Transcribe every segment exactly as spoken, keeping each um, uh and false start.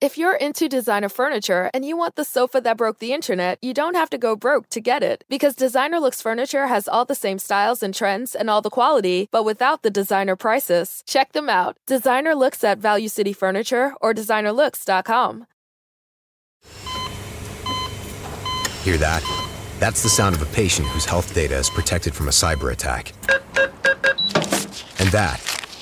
If you're into designer furniture and you want the sofa that broke the internet, you don't have to go broke to get it. Because Designer Looks Furniture has all the same styles and trends and all the quality, but without the designer prices. Check them out. Designer Looks at Value City Furniture or designer looks dot com. Hear that? That's the sound of a patient whose health data is protected from a cyber attack. And that...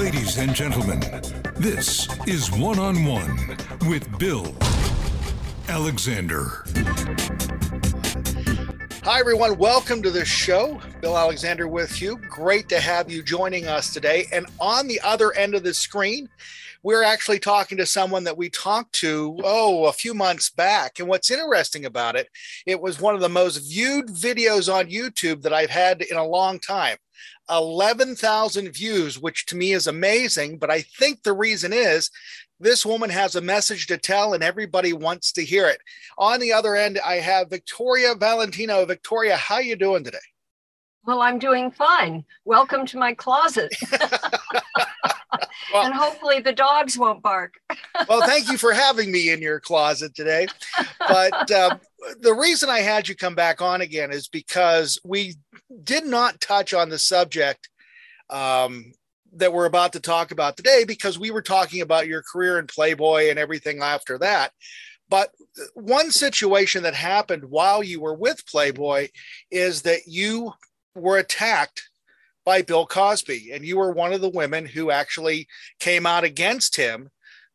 Ladies and gentlemen, this is One on One with Bill Alexander. Hi, everyone. Welcome to the show. Bill Alexander with you. Great to have you joining us today. And on the other end of the screen, we're actually talking to someone that we talked to, oh, a few months back. And what's interesting about it, it was one of the most viewed videos on YouTube that I've had in a long time. eleven thousand views, which to me is amazing. But I think the reason is this woman has a message to tell and everybody wants to hear it. On the other end, I have Victoria Valentino. Victoria, how are you doing today? Well, I'm doing fine. Welcome to my closet. Well, and hopefully the dogs won't bark. Well, thank you for having me in your closet today. But uh, the reason I had you come back on again is because we did not touch on the subject um, that we're about to talk about today, because we were talking about your career in Playboy and everything after that. But one situation that happened while you were with Playboy is that you were attacked by Bill Cosby, and you were one of the women who actually came out against him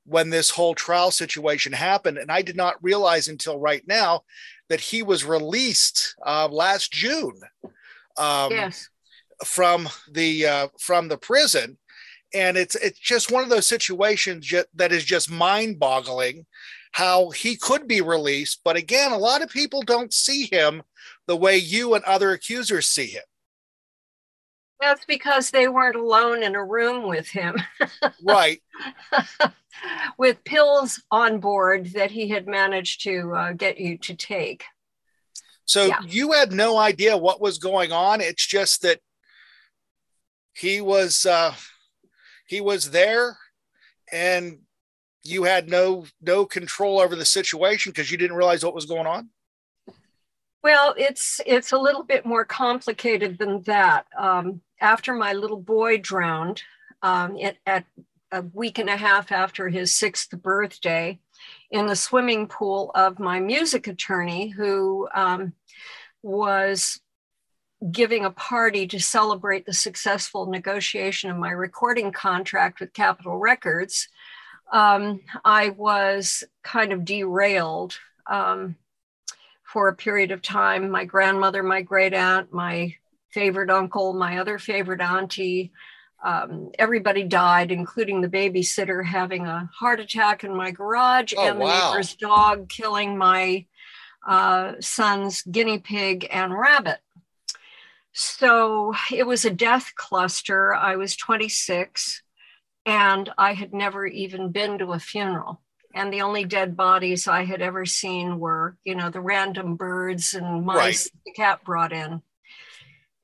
when this whole trial situation happened. And I did not realize until right now that he was released uh, last June um, yes. from the uh, from the prison. And it's it's just one of those situations that is just mind-boggling, how he could be released. But again, a lot of people don't see him the way you and other accusers see him. That's because they weren't alone in a room with him. Right. With pills on board that he had managed to uh, get you to take. So yeah. You had no idea what was going on. It's just that he was uh, he was there, and you had no no control over the situation because you didn't realize what was going on. Well, it's it's a little bit more complicated than that. Um, after my little boy drowned, um, it, at a week and a half after his sixth birthday, in the swimming pool of my music attorney, who um, was giving a party to celebrate the successful negotiation of my recording contract with Capitol Records, um, I was kind of derailed. Um, For a period of time, my grandmother, my great aunt, my favorite uncle, my other favorite auntie, um, everybody died, including the babysitter having a heart attack in my garage, oh, and the wow. neighbor's dog killing my uh, son's guinea pig and rabbit. So it was a death cluster. I was twenty-six, and I had never even been to a funeral. And the only dead bodies I had ever seen were, you know, the random birds and mice right. the cat brought in,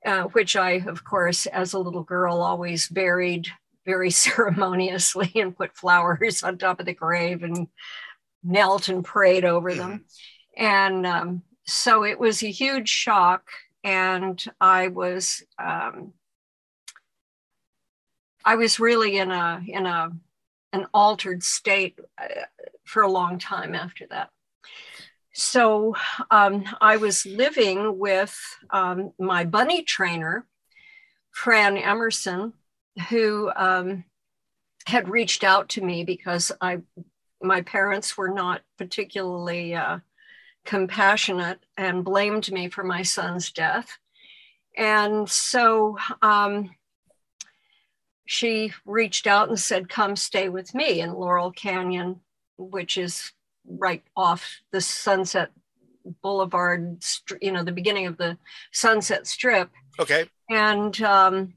uh, which I, of course, as a little girl, always buried very ceremoniously and put flowers on top of the grave and knelt and prayed over mm-hmm. them. And um, so it was a huge shock. And I was, um, I was really in a, in a, an altered state uh, for a long time after that. So um, I was living with um, my bunny trainer, Fran Emerson, who um, had reached out to me because I, my parents were not particularly uh, compassionate and blamed me for my son's death. And so um, she reached out and said, come stay with me in Laurel Canyon, which is right off the Sunset Boulevard, you know, the beginning of the Sunset Strip. Okay. And um,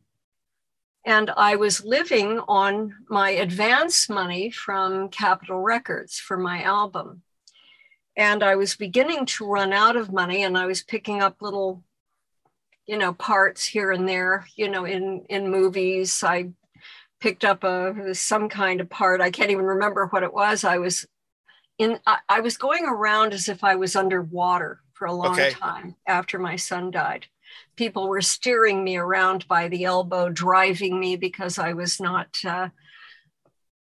and I was living on my advance money from Capitol Records for my album. And I was beginning to run out of money, and I was picking up little, you know, parts here and there, you know, in, in movies. I picked up a some kind of part. I can't even remember what it was. I was in, I, I was going around as if I was underwater for a long okay. time after my son died. People were steering me around by the elbow, driving me, because I was not uh,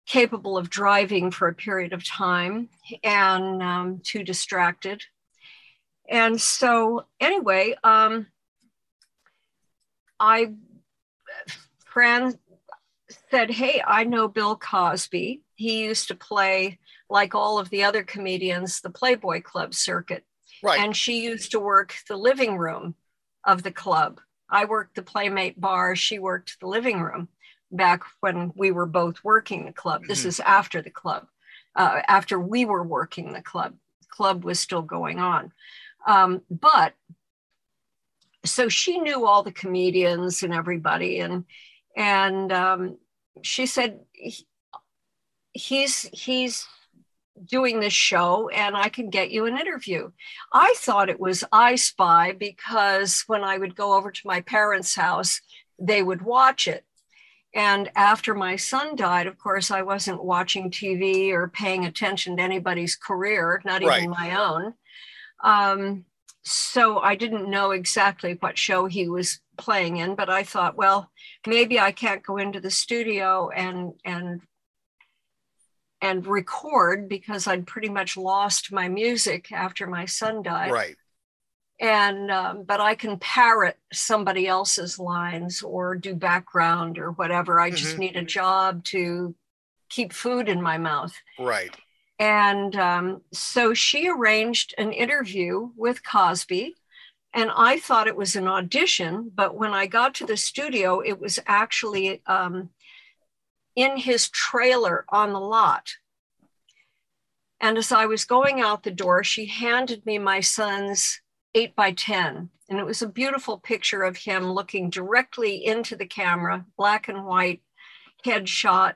capable of driving for a period of time, and um, too distracted. And so anyway, um, I, Fran said, hey, I know Bill Cosby. He used to play, like all of the other comedians, the Playboy Club circuit. Right. And she used to work the living room of the club. I worked the Playmate bar. She worked the living room back when we were both working the club. This mm-hmm. is after the club, uh, after we were working the club. The club was still going on. Um, but so she knew all the comedians and everybody. And and um, she said, he's he's doing this show, and I can get you an interview. I thought it was I Spy, because when I would go over to my parents' house, they would watch it. And after my son died, of course, I wasn't watching T V or paying attention to anybody's career, not right. even my own. Um, so I didn't know exactly what show he was playing in, but I thought, well, maybe I can't go into the studio and and and record, because I'd pretty much lost my music after my son died. Right. And, um, but I can parrot somebody else's lines or do background or whatever. I just mm-hmm. need a job to keep food in my mouth. Right. And um, so she arranged an interview with Cosby, and I thought it was an audition, but when I got to the studio, it was actually um, in his trailer on the lot. And as I was going out the door, she handed me my son's eight by ten. And it was a beautiful picture of him looking directly into the camera, black and white headshot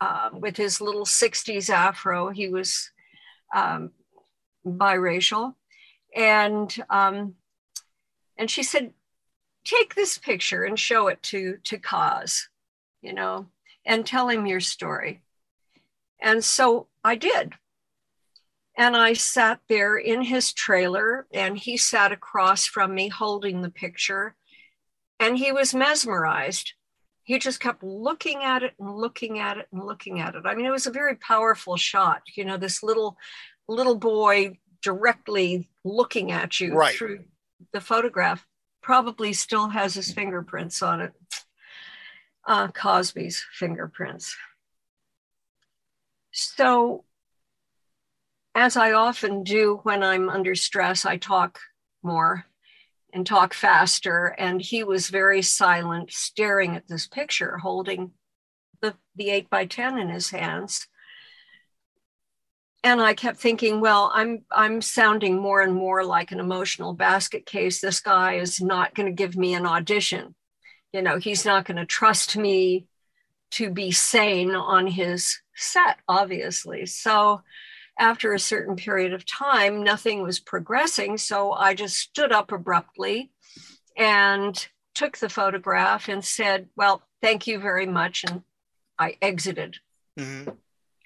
uh, with his little sixties afro. He was um, biracial. And, um, and she said, take this picture and show it to, to Cos, you know, and tell him your story. And so I did. And I sat there in his trailer, and he sat across from me holding the picture, and he was mesmerized. He just kept looking at it and looking at it and looking at it. I mean, it was a very powerful shot. You know, this little, little boy directly looking at you right. through the photograph, probably still has his fingerprints on it. Uh, Cosby's fingerprints. So, as I often do when I'm under stress, I talk more and talk faster. And he was very silent, staring at this picture, holding the, the eight by ten in his hands. And I kept thinking, well, I'm, I'm sounding more and more like an emotional basket case. This guy is not going to give me an audition. You know, he's not going to trust me to be sane on his set, obviously. So after a certain period of time, nothing was progressing. So I just stood up abruptly and took the photograph and said, well, thank you very much. And I exited, mm-hmm.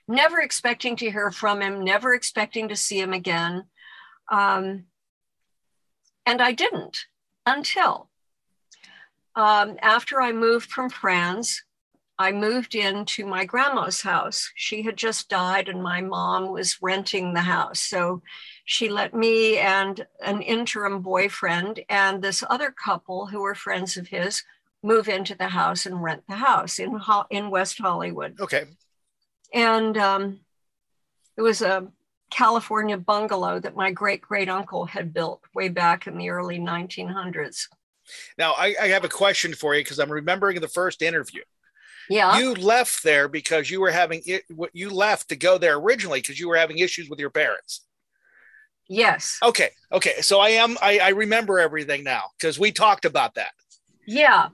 never expecting to hear from him, never expecting to see him again. Um, and I didn't until... Um, after I moved from France, I moved into my grandma's house. She had just died, and my mom was renting the house. So she let me and an interim boyfriend and this other couple who were friends of his move into the house and rent the house in Ho- in West Hollywood. Okay. And um, it was a California bungalow that my great-great-uncle had built way back in the early nineteen hundreds. Now, I, I have a question for you, because I'm remembering the first interview. Yeah. You left there because you were having it. You left to go there originally because you were having issues with your parents. Yes. Okay. Okay. So I am. I, I remember everything now because we talked about that. Yeah.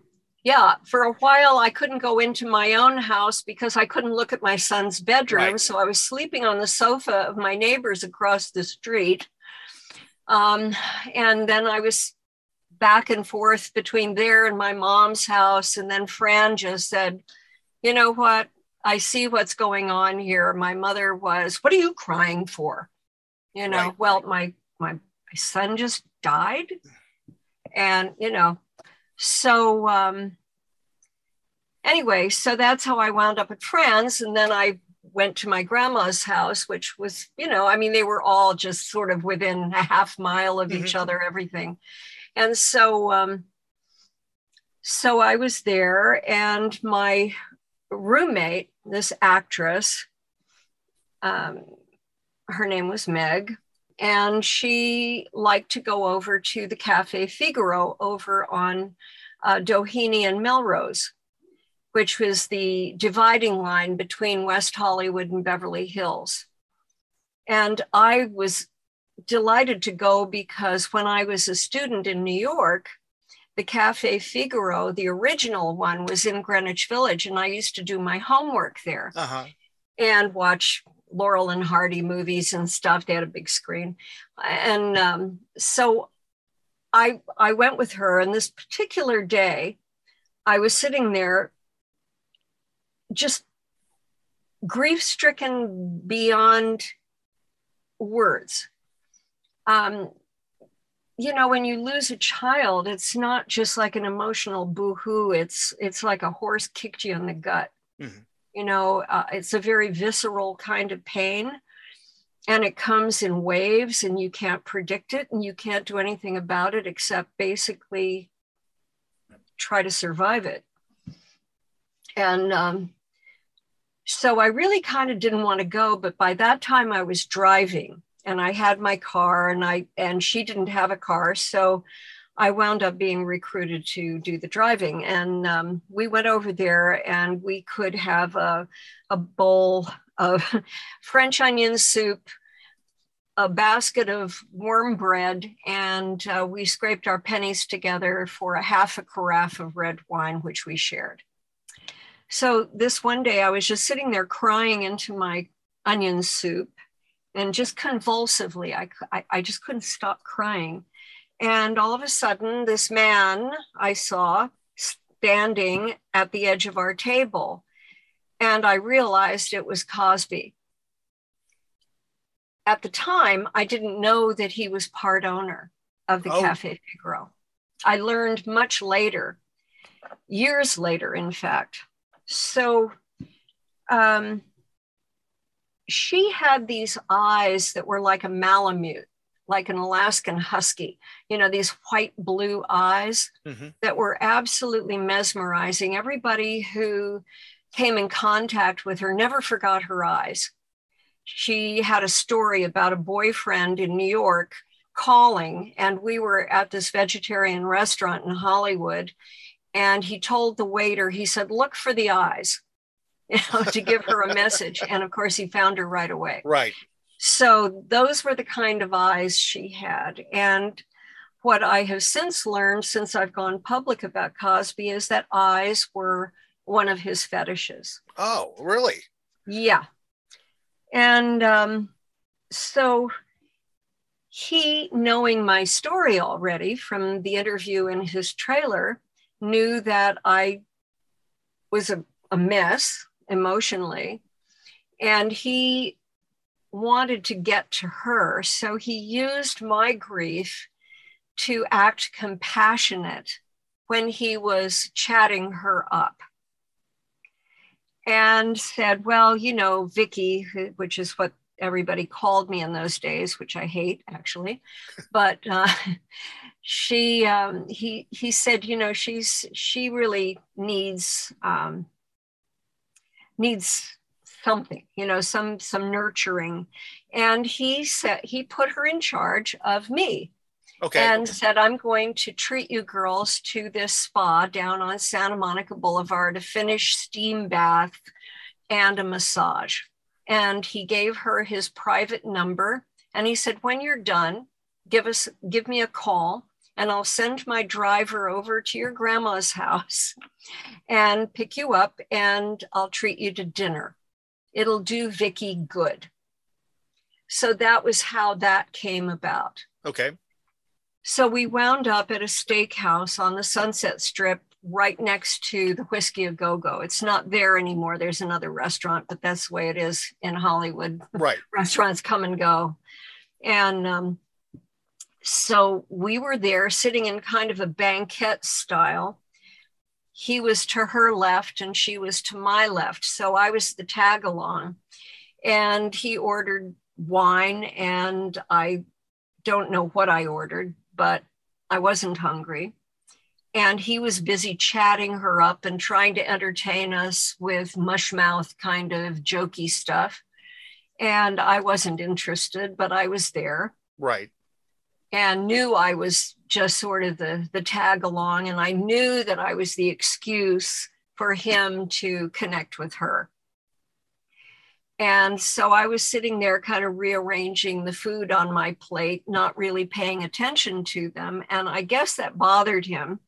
Yeah. For a while, I couldn't go into my own house because I couldn't look at my son's bedroom. Right. So I was sleeping on the sofa of my neighbors across the street. Um, and then I was back and forth between there and my mom's house. And then Fran just said, you know what? I see what's going on here. My mother was, what are you crying for? You know, right. well, my, my, my son just died. And, you know, so um, anyway, so that's how I wound up at Fran's. And then I went to my grandma's house, which was, you know, I mean, they were all just sort of within a half mile of mm-hmm. each other, everything. And so, um, so I was there, and my roommate, this actress, um, her name was Meg, and she liked to go over to the Cafe Figaro over on uh, Doheny and Melrose, which was the dividing line between West Hollywood and Beverly Hills. And I was delighted to go because when I was a student in New York, the Cafe Figaro, the original one, was in Greenwich Village, and I used to do my homework there uh-huh. and watch Laurel and Hardy movies and stuff. They had a big screen. And um, so I, I went with her, and this particular day, I was sitting there just grief-stricken beyond words. Um, you know, when you lose a child, it's not just like an emotional boo-hoo. It's, it's like a horse kicked you in the gut. Mm-hmm. You know, uh, it's a very visceral kind of pain, and it comes in waves, and you can't predict it, and you can't do anything about it except basically try to survive it. And um, so I really kind of didn't want to go, but by that time I was driving, and I had my car, and I and she didn't have a car, so I wound up being recruited to do the driving. And um, we went over there, and we could have a, a bowl of French onion soup, a basket of worm bread, and uh, we scraped our pennies together for a half a carafe of red wine, which we shared. So this one day I was just sitting there crying into my onion soup, and just convulsively, I, I, I just couldn't stop crying. And all of a sudden, this man I saw standing at the edge of our table, and I realized it was Cosby. At the time, I didn't know that he was part owner of the oh. Cafe Figaro. I learned much later, years later, in fact. So um, she had these eyes that were like a Malamute, like an Alaskan Husky, you know, these white blue eyes mm-hmm. that were absolutely mesmerizing. Everybody who came in contact with her never forgot her eyes. She had a story about a boyfriend in New York calling, and we were at this vegetarian restaurant in Hollywood, and he told the waiter, he said, look for the eyes, you know, to give her a message. And of course, he found her right away. Right. So those were the kind of eyes she had. And what I have since learned, since I've gone public about Cosby, is that eyes were one of his fetishes. Oh, really? Yeah. And um, so he, knowing my story already from the interview in his trailer, knew that I was a, a mess emotionally, and he wanted to get to her. So he used my grief to act compassionate when he was chatting her up, and said, well, you know, Vicky, which is what everybody called me in those days, which I hate actually, but uh, she, um, he, he said, you know, she's, she really needs, um, needs something, you know, some, some nurturing. And he said, he put her in charge of me. Okay. And said, I'm going to treat you girls to this spa down on Santa Monica Boulevard, a finished steam bath and a massage. And he gave her his private number. And he said, when you're done, give us, give me a call and I'll send my driver over to your grandma's house and pick you up and I'll treat you to dinner. It'll do Vicky good. So that was how that came about. Okay. So we wound up at a steakhouse on the Sunset Strip right next to the Whiskey a Go-Go. It's not there anymore. There's another restaurant, but that's the way it is in Hollywood. Right. Restaurants come and go. And um, so we were there sitting in kind of a banquet style. He was to her left and she was to my left. So I was the tag along and he ordered wine and I don't know what I ordered, but I wasn't hungry. And he was busy chatting her up and trying to entertain us with mush mouth kind of jokey stuff. And I wasn't interested, but I was there. Right. And knew I was just sort of the, the tag along. And I knew that I was the excuse for him to connect with her. And so I was sitting there kind of rearranging the food on my plate, not really paying attention to them. And I guess that bothered him.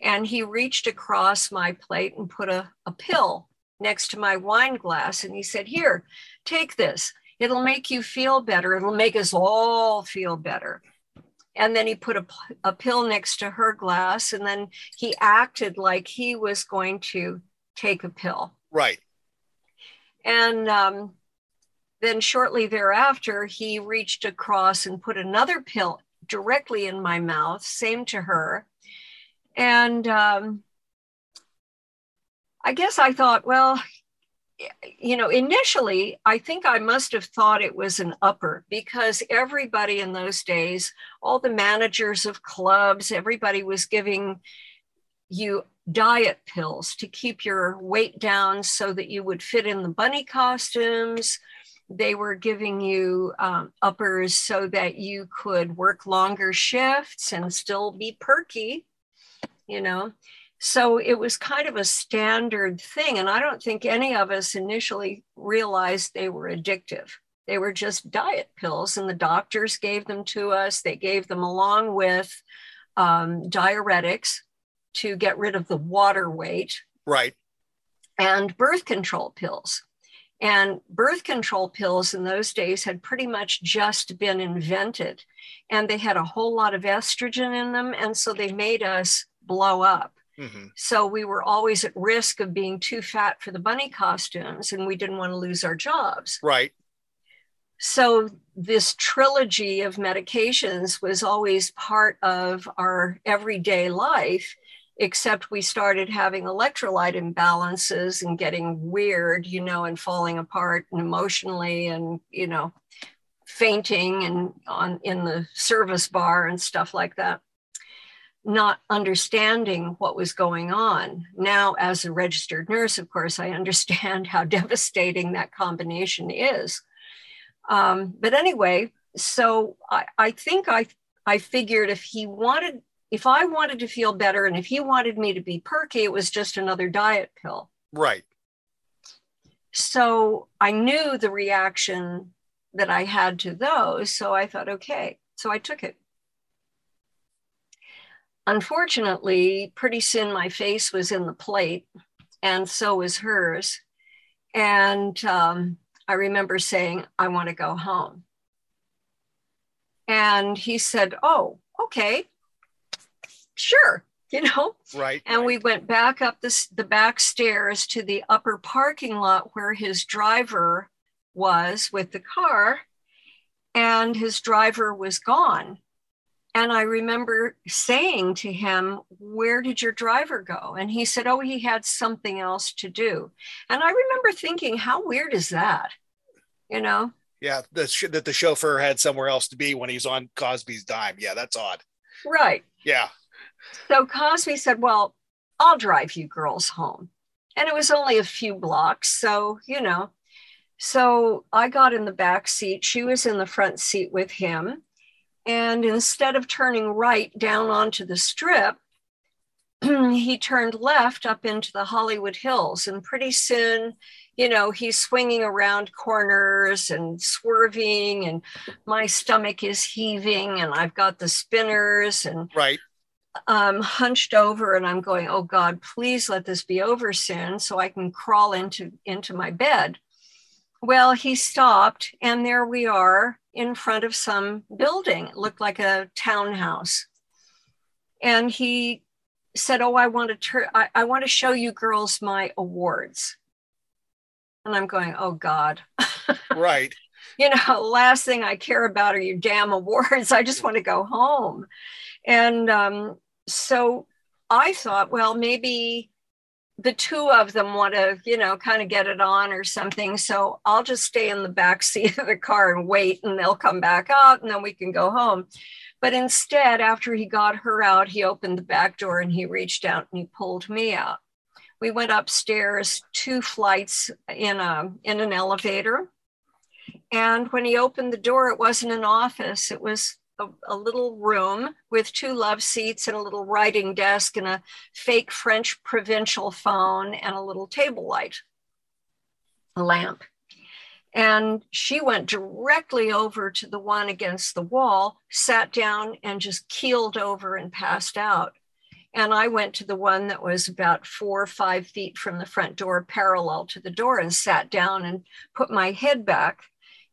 And he reached across my plate and put a, a pill next to my wine glass. And he said, here, take this. It'll make you feel better. It'll make us all feel better. And then he put a, a pill next to her glass. And then he acted like he was going to take a pill. Right. And um, then shortly thereafter, he reached across and put another pill directly in my mouth, same to her. And um, I guess I thought, well, you know, initially, I think I must have thought it was an upper because everybody in those days, all the managers of clubs, everybody was giving you diet pills to keep your weight down so that you would fit in the bunny costumes. They were giving you um, uppers so that you could work longer shifts and still be perky, you know. So it was kind of a standard thing. And I don't think any of us initially realized they were addictive. They were just diet pills and the doctors gave them to us. They gave them along with um, diuretics to get rid of the water weight. Right. And birth control pills. And birth control pills in those days had pretty much just been invented. And they had a whole lot of estrogen in them. And so they made us blow up. Mm-hmm. So we were always at risk of being too fat for the bunny costumes. And we didn't want to lose our jobs. Right. So this trilogy of medications was always part of our everyday life, except we started having electrolyte imbalances and getting weird, you know, and falling apart and emotionally and, you know, fainting and on in the service bar and stuff like that, not understanding what was going on. Now, as a registered nurse, of course, I understand how devastating that combination is. Um, but anyway, so I, I think I, I figured if he wanted If I wanted to feel better and if he wanted me to be perky, it was just another diet pill. Right. So I knew the reaction that I had to those. So I thought, okay, so I took it. Unfortunately, pretty soon my face was in the plate and so was hers. And um, I remember saying, I want to go home. And he said, oh, okay. Sure, you know, right. And right. We went back up this, the back stairs to the upper parking lot where his driver was with the car, and his driver was gone. And I remember saying to him, where did your driver go? And he said, oh, he had something else to do. And I remember thinking, how weird is that? You know? Yeah, the, that the chauffeur had somewhere else to be when he's on Cosby's dime. Yeah, that's odd. Right. Yeah. So Cosby said, well, I'll drive you girls home. And it was only a few blocks. So, you know, so I got in the back seat. She was in the front seat with him. And instead of turning right down onto the strip, he turned left up into the Hollywood Hills. And pretty soon, you know, he's swinging around corners and swerving, and my stomach is heaving, and I've got the spinners, and right. I'm hunched over, and I'm going, oh God, please let this be over soon so I can crawl into, into my bed. Well, he stopped, and there we are in front of some building. It looked like a townhouse. And he said, oh, I want to tur- I, I want to show you girls my awards. And I'm going, oh God. Right. You know, last thing I care about are your damn awards. I just want to go home. And um, so I thought, well, maybe the two of them want to, you know, kind of get it on or something. So I'll just stay in the back seat of the car and wait, and they'll come back out, and then we can go home. But instead, after he got her out, he opened the back door and he reached out and he pulled me out. We went upstairs two flights in a in an elevator. And when he opened the door, it wasn't an office. It was a, a little room with two love seats and a little writing desk and a fake French provincial phone and a little table light, a lamp. And she went directly over to the one against the wall, sat down, and just keeled over and passed out. And I went to the one that was about four or five feet from the front door, parallel to the door, and sat down and put my head back.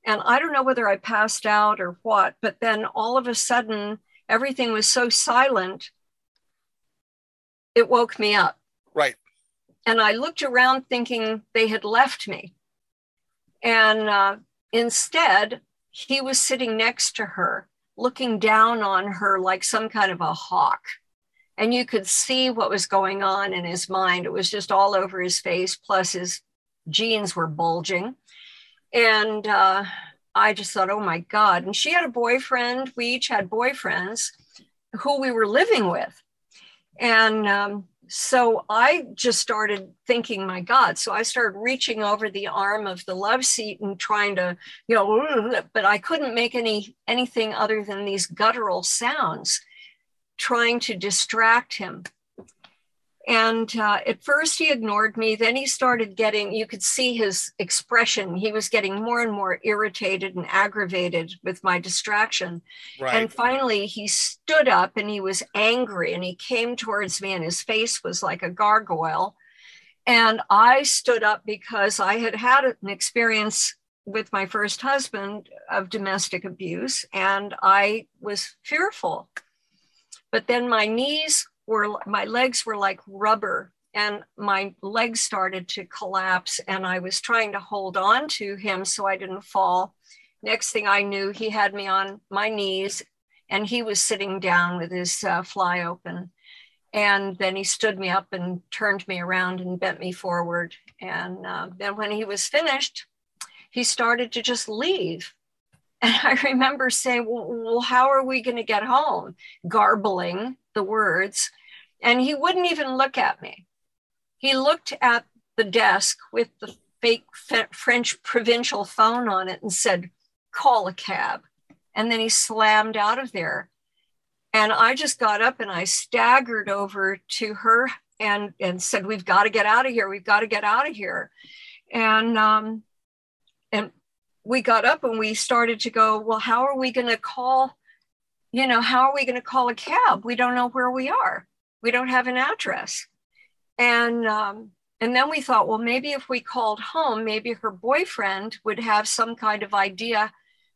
And I don't know whether I passed out or what, but then all of a sudden, everything was so silent, it woke me up. Right. And I looked around thinking they had left me. And uh, instead, he was sitting next to her, looking down on her like some kind of a hawk. And you could see what was going on in his mind. It was just all over his face, plus his jeans were bulging. And uh, I just thought, oh my God. And she had a boyfriend. We each had boyfriends who we were living with. And um, so I just started thinking, my God. So I started reaching over the arm of the love seat and trying to, you know, but I couldn't make any anything other than these guttural sounds, trying to distract him. And uh, at first he ignored me. Then he started getting, you could see his expression. He was getting more and more irritated and aggravated with my distraction. Right. And finally he stood up and he was angry and he came towards me and his face was like a gargoyle. And I stood up because I had had an experience with my first husband of domestic abuse and I was fearful. But then my knees were, my legs were like rubber and my legs started to collapse and I was trying to hold on to him so I didn't fall. Next thing I knew, he had me on my knees and he was sitting down with his uh, fly open. And then he stood me up and turned me around and bent me forward. And uh, then when he was finished, he started to just leave. And I remember saying, well, well how are we going to get home? Garbling the words. And he wouldn't even look at me. He looked at the desk with the fake French provincial phone on it and said, call a cab. And then he slammed out of there. And I just got up and I staggered over to her and, and said, we've got to get out of here. We've got to get out of here. And, um, and, we got up and we started to go, well, how are we going to call, you know, how are we going to call a cab? We don't know where we are. We don't have an address. And um, and then we thought, well, maybe if we called home, maybe her boyfriend would have some kind of idea.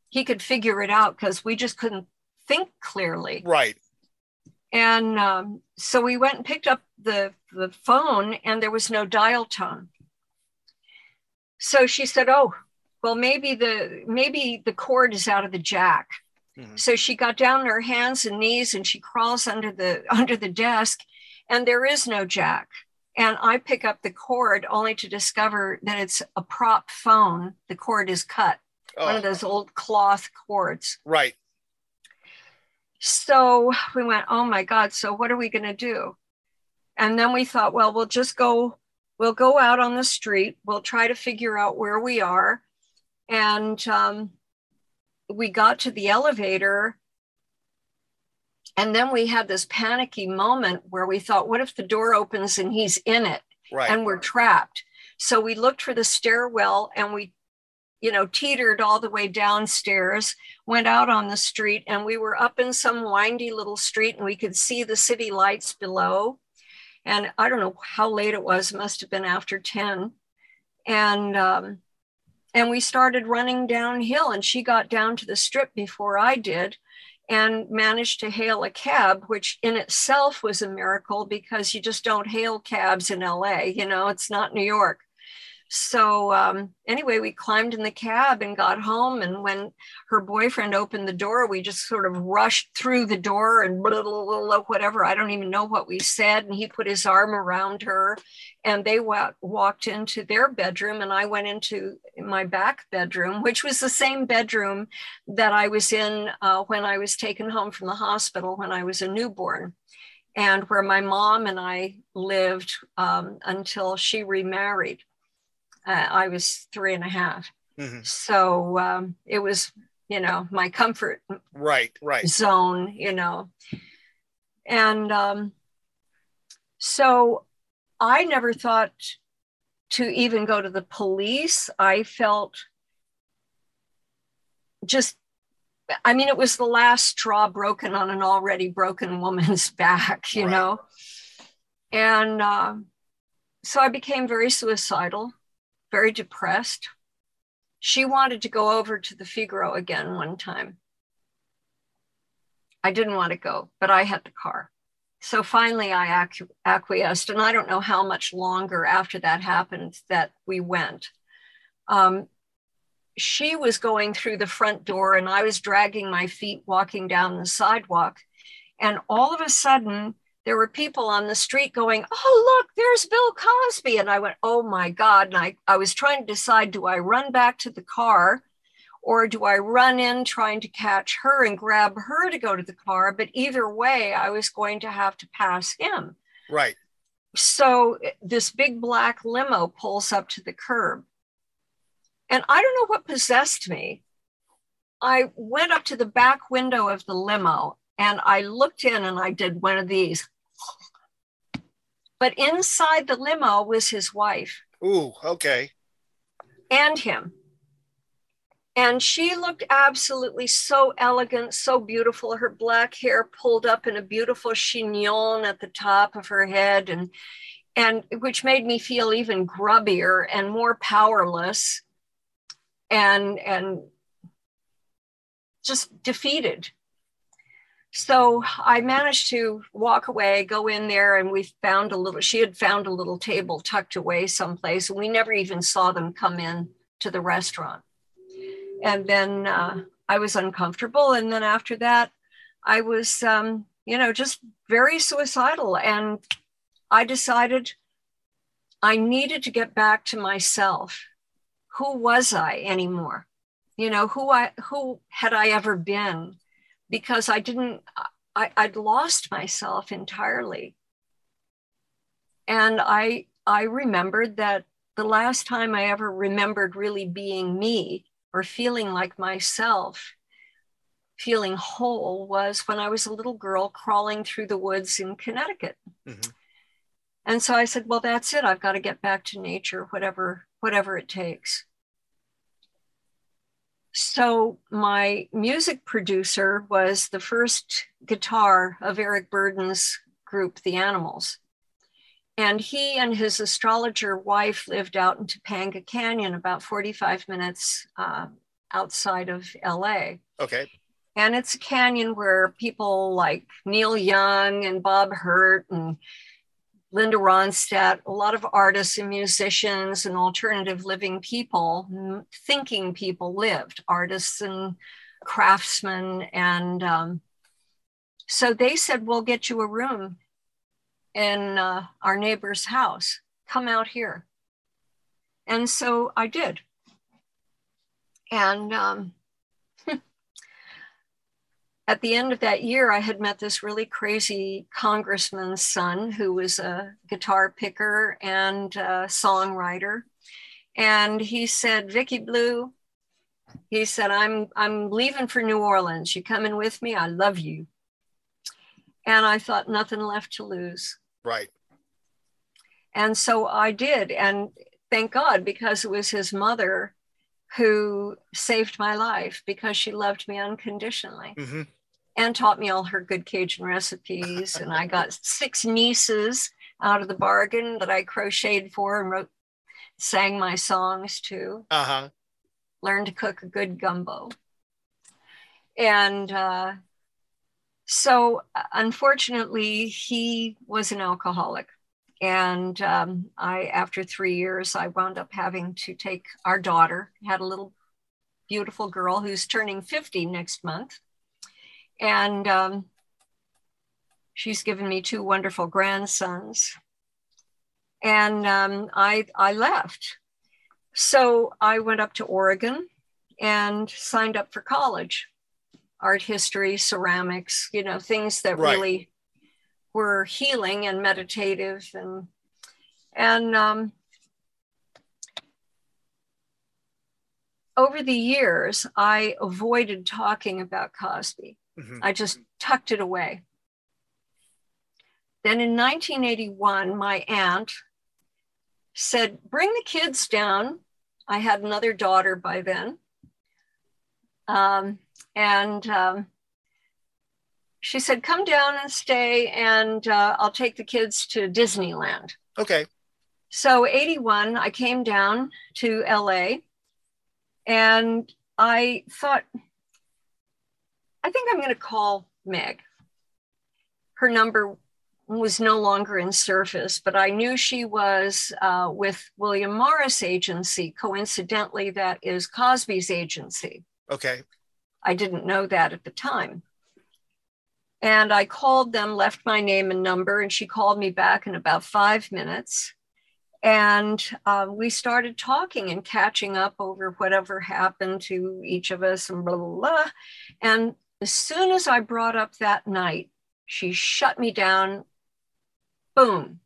He could figure it out because we just couldn't think clearly. Right. And um, so we went and picked up the, the phone and there was no dial tone. So she said, oh, well, maybe the maybe the cord is out of the jack. Mm-hmm. So she got down on her hands and knees and she crawls under the under the desk and there is no jack. And I pick up the cord only to discover that it's a prop phone. The cord is cut. Oh. One of those old cloth cords. Right. So we went, oh, my God. So what are we going to do? And then we thought, well, we'll just go. We'll go out on the street. We'll try to figure out where we are. And um, we got to the elevator And then we had this panicky moment where we thought, what if the door opens and he's in it, right, and we're trapped? So we looked for the stairwell and we, you know, teetered all the way downstairs, went out on the street, and we were up in some windy little street and we could see the city lights below. And I don't know how late it was, must have been after ten. And, um, and we started running downhill, and she got down to the strip before I did, and managed to hail a cab, which in itself was a miracle because you just don't hail cabs in L A, you know, it's not New York. So um, anyway, we climbed in the cab and got home. And when her boyfriend opened the door, we just sort of rushed through the door and blah, blah, blah, blah, whatever. I don't even know what we said. And he put his arm around her, and they w- walked into their bedroom, and I went into my back bedroom, which was the same bedroom that I was in uh, when I was taken home from the hospital when I was a newborn, and where my mom and I lived um, until she remarried. Uh, I was three and a half. Mm-hmm. So um, it was, you know, my comfort right, right. zone, you know. And um, so I never thought to even go to the police. I felt just, I mean, it was the last straw broken on an already broken woman's back, you right. know. And uh, so I became very suicidal, very depressed. She wanted to go over to the Figaro again one time. I didn't want to go, but I had the car. So finally I acquiesced, and I don't know how much longer after that happened that we went. Um, she was going through the front door and I was dragging my feet walking down the sidewalk. And all of a sudden, there were people on the street going, oh, look, there's Bill Cosby. And I went, oh, my God. And I, I was trying to decide, do I run back to the car or do I run in trying to catch her and grab her to go to the car? But either way, I was going to have to pass him. Right. So this big black limo pulls up to the curb. And I don't know what possessed me. I went up to the back window of the limo and I looked in and I did one of these. But inside the limo was his wife. Ooh, okay. And him. And she looked absolutely so elegant, so beautiful. Her black hair pulled up in a beautiful chignon at the top of her head, and and which made me feel even grubbier and more powerless and and just defeated. So I managed to walk away, go in there, and we found a little, she had found a little table tucked away someplace, and we never even saw them come in to the restaurant. And then uh, I was uncomfortable. And then after that, I was, um, you know, just very suicidal. And I decided I needed to get back to myself. Who was I anymore? You know, who I, who had I ever been? Because I didn't, I, I'd lost myself entirely. And I, I remembered that the last time I ever remembered really being me or feeling like myself, feeling whole, was when I was a little girl crawling through the woods in Connecticut. Mm-hmm. And so I said, well, that's it. I've got to get back to nature, whatever, whatever it takes. So my music producer was the first guitar of Eric Burdon's group, The Animals. And he and his astrologer wife lived out in Topanga Canyon, about forty-five minutes uh, outside of L A. Okay. And it's a canyon where people like Neil Young and Bob Hurt and Linda Ronstadt, a lot of artists and musicians and alternative living people, thinking people lived, artists and craftsmen. And um, so they said, we'll get you a room in uh, our neighbor's house. Come out here. And so I did. And um, at the end of that year, I had met this really crazy congressman's son who was a guitar picker and a songwriter. And he said, Vicky Blue, he said, I'm I'm leaving for New Orleans. You coming with me? I love you. And I thought, nothing left to lose. Right. And so I did. And thank God, because it was his mother who saved my life, because she loved me unconditionally mm-hmm. and taught me all her good Cajun recipes. And I got six nieces out of the bargain that I crocheted for and wrote, sang my songs to. Uh-huh. Learned to cook a good gumbo. And uh, so unfortunately, he was an alcoholic. And um, I, after three years, I wound up having to take our daughter, had a little beautiful girl who's turning fifty next month. And um, she's given me two wonderful grandsons. And um, I, I left. So I went up to Oregon and signed up for college, art history, ceramics, you know, things that right. really were healing and meditative. And and um, over the years, I avoided talking about Cosby. Mm-hmm. I just tucked it away. Then in nineteen eighty-one, my aunt said, bring the kids down. I had another daughter by then. Um, and um, she said, come down and stay, and uh, I'll take the kids to Disneyland. Okay. So eighty-one, I came down to L A, and I thought, I think I'm going to call Meg. Her number was no longer in service, but I knew she was uh, with William Morris Agency. Coincidentally, that is Cosby's agency. Okay. I didn't know that at the time. And I called them, left my name and number, and she called me back in about five minutes. And uh, we started talking and catching up over whatever happened to each of us and blah, blah, blah. And as soon as I brought up that night, she shut me down. Boom.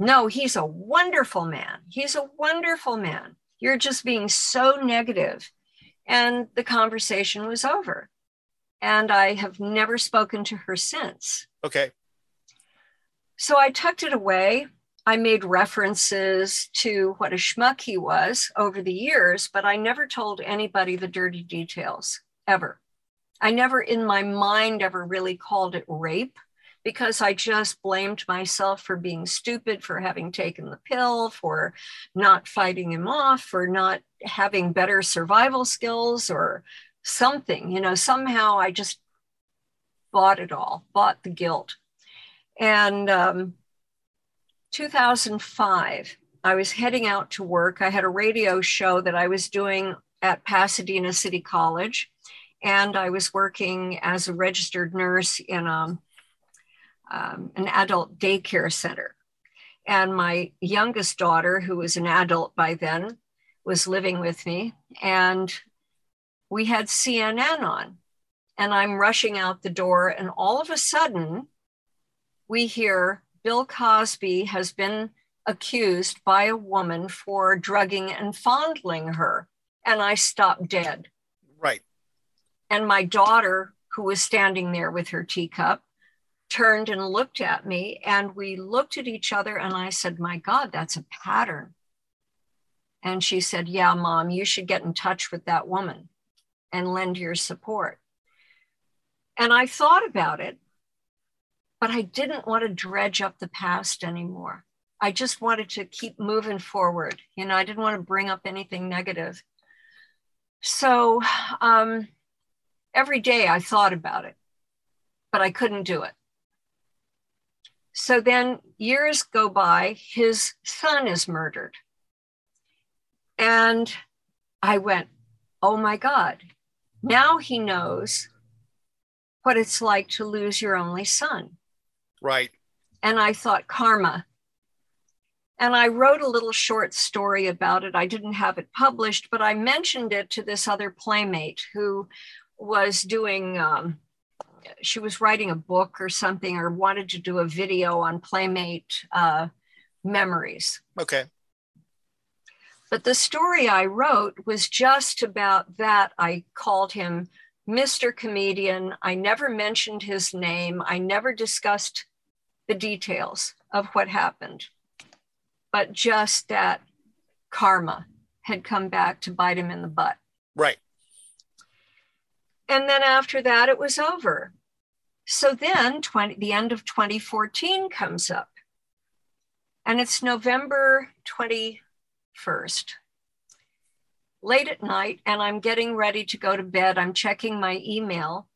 No, he's a wonderful man. He's a wonderful man. You're just being so negative. And the conversation was over. And I have never spoken to her since. Okay. So I tucked it away. I made references to what a schmuck he was over the years, but I never told anybody the dirty details, ever. I never in my mind ever really called it rape, because I just blamed myself for being stupid, for having taken the pill, for not fighting him off, for not having better survival skills or something, you know, somehow I just bought it all, bought the guilt. And um, two thousand five, I was heading out to work. I had a radio show that I was doing at Pasadena City College. And I was working as a registered nurse in um, um, an adult daycare center. And my youngest daughter, who was an adult by then, was living with me. And we had C N N on, and I'm rushing out the door, and all of a sudden we hear Bill Cosby has been accused by a woman for drugging and fondling her, and I stopped dead. Right. And my daughter, who was standing there with her teacup, turned and looked at me, and we looked at each other, and I said, my God, that's a pattern. And she said, yeah, Mom, you should get in touch with that woman and lend your support. And I thought about it, but I didn't want to dredge up the past anymore. I just wanted to keep moving forward. You know, I didn't want to bring up anything negative. So um, every day I thought about it, but I couldn't do it. So then years go by, his son is murdered. And I went, oh my God, now he knows what it's like to lose your only son. Right. And I thought, karma. And I wrote a little short story about it. I didn't have it published, but I mentioned it to this other playmate who was doing, um, she was writing a book or something, or wanted to do a video on playmate uh, memories. Okay. But the story I wrote was just about that. I called him Mister Comedian. I never mentioned his name. I never discussed the details of what happened, but just that karma had come back to bite him in the butt. Right. And then after that, it was over. So then twenty, the end of twenty fourteen comes up, and it's November twenty-first, late at night, and I'm getting ready to go to bed. I'm checking my email,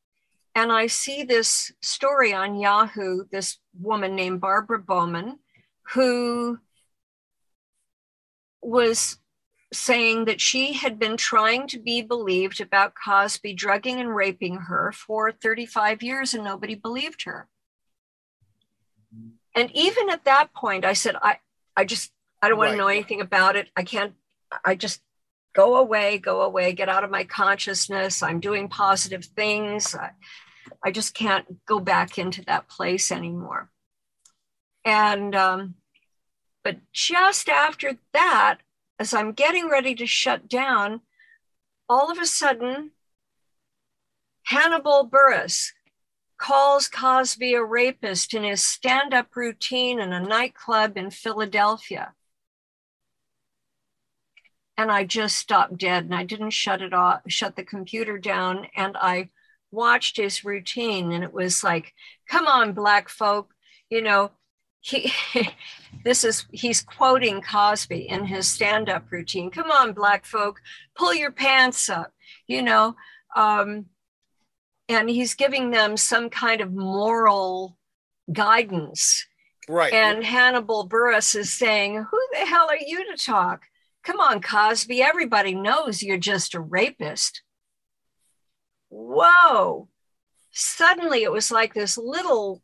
and I see this story on Yahoo, this woman named Barbara Bowman, who was saying that she had been trying to be believed about Cosby drugging and raping her for thirty-five years, and nobody believed her. And even at that point, I said, I, I just, I don't want right. to know anything about it. I can't, I just go away, go away, get out of my consciousness. I'm doing positive things. I, I just can't go back into that place anymore. And, um, but just after that, as I'm getting ready to shut down, all of a sudden, Hannibal Buress calls Cosby a rapist in his stand-up routine in a nightclub in Philadelphia. And I just stopped dead, and I didn't shut it off, shut the computer down, and I watched his routine, and it was like, come on, black folk, you know, He, this is, he's quoting Cosby in his stand-up routine. Come on, black folk, pull your pants up, you know. Um, and he's giving them some kind of moral guidance. Right. And Hannibal Buress is saying, who the hell are you to talk? Come on, Cosby, everybody knows you're just a rapist. Whoa. Suddenly it was like this little,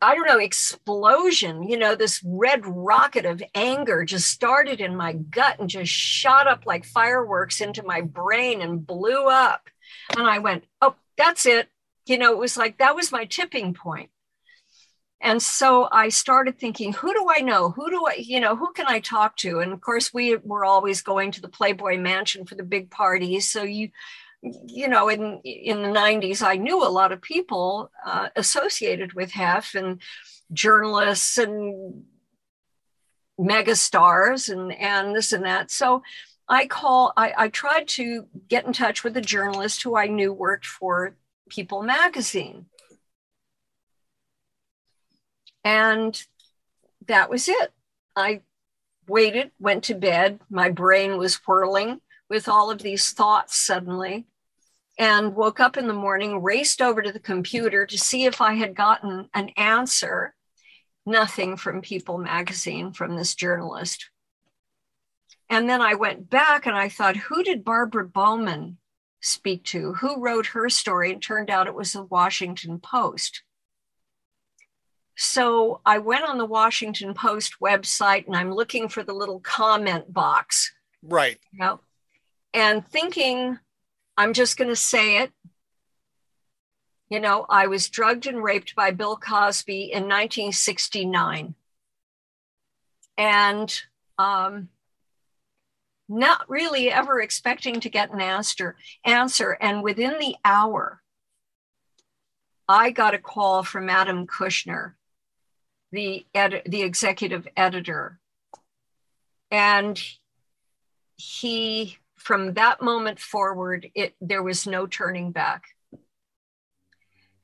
I don't know, explosion, you know, this red rocket of anger just started in my gut and just shot up like fireworks into my brain and blew up. And I went, oh, that's it. You know, it was like, that was my tipping point. And so I started thinking, who do I know? Who do I, you know, who can I talk to? And of course, we were always going to the Playboy Mansion for the big parties. So you, you know, in, in the nineties, I knew a lot of people uh, associated with Hef, and journalists and megastars and, and this and that. So I call, I, I tried to get in touch with a journalist who I knew worked for People magazine. And that was it. I waited, went to bed. My brain was whirling with all of these thoughts suddenly, and woke up in the morning, raced over to the computer to see if I had gotten an answer. Nothing from People magazine, from this journalist. And then I went back and I thought, who did Barbara Bowman speak to? Who wrote her story? And turned out it was the Washington Post. So I went on the Washington Post website, and I'm looking for the little comment box. Right. You know? And thinking, I'm just going to say it. You know, I was drugged and raped by Bill Cosby in nineteen sixty-nine. And um, not really ever expecting to get an answer, answer. And within the hour, I got a call from Adam Kushner, the, ed- the executive editor. And he... From that moment forward, it, there was no turning back.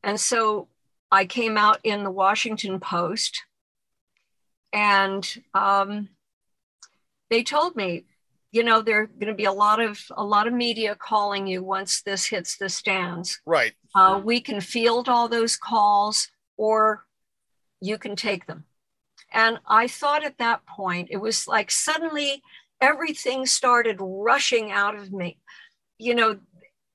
And so I came out in the Washington Post, and um, they told me, you know, there are going to be a lot of a lot of media calling you once this hits the stands. Right. Uh, we can field all those calls, or you can take them. And I thought at that point, it was like suddenly everything started rushing out of me, you know,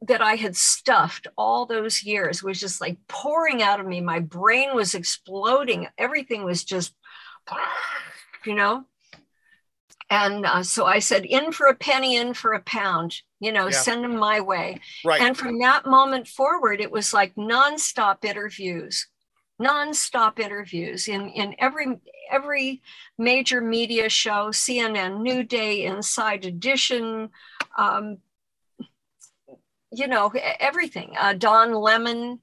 that I had stuffed all those years was just like pouring out of me. My brain was exploding. Everything was just, you know. And uh, so I said, in for a penny, in for a pound, you know, yeah. Send them my way. Right. And from that moment forward, it was like nonstop interviews. Non-stop interviews in, in every every major media show, C N N, New Day, Inside Edition, um, you know, everything, uh, Don Lemon,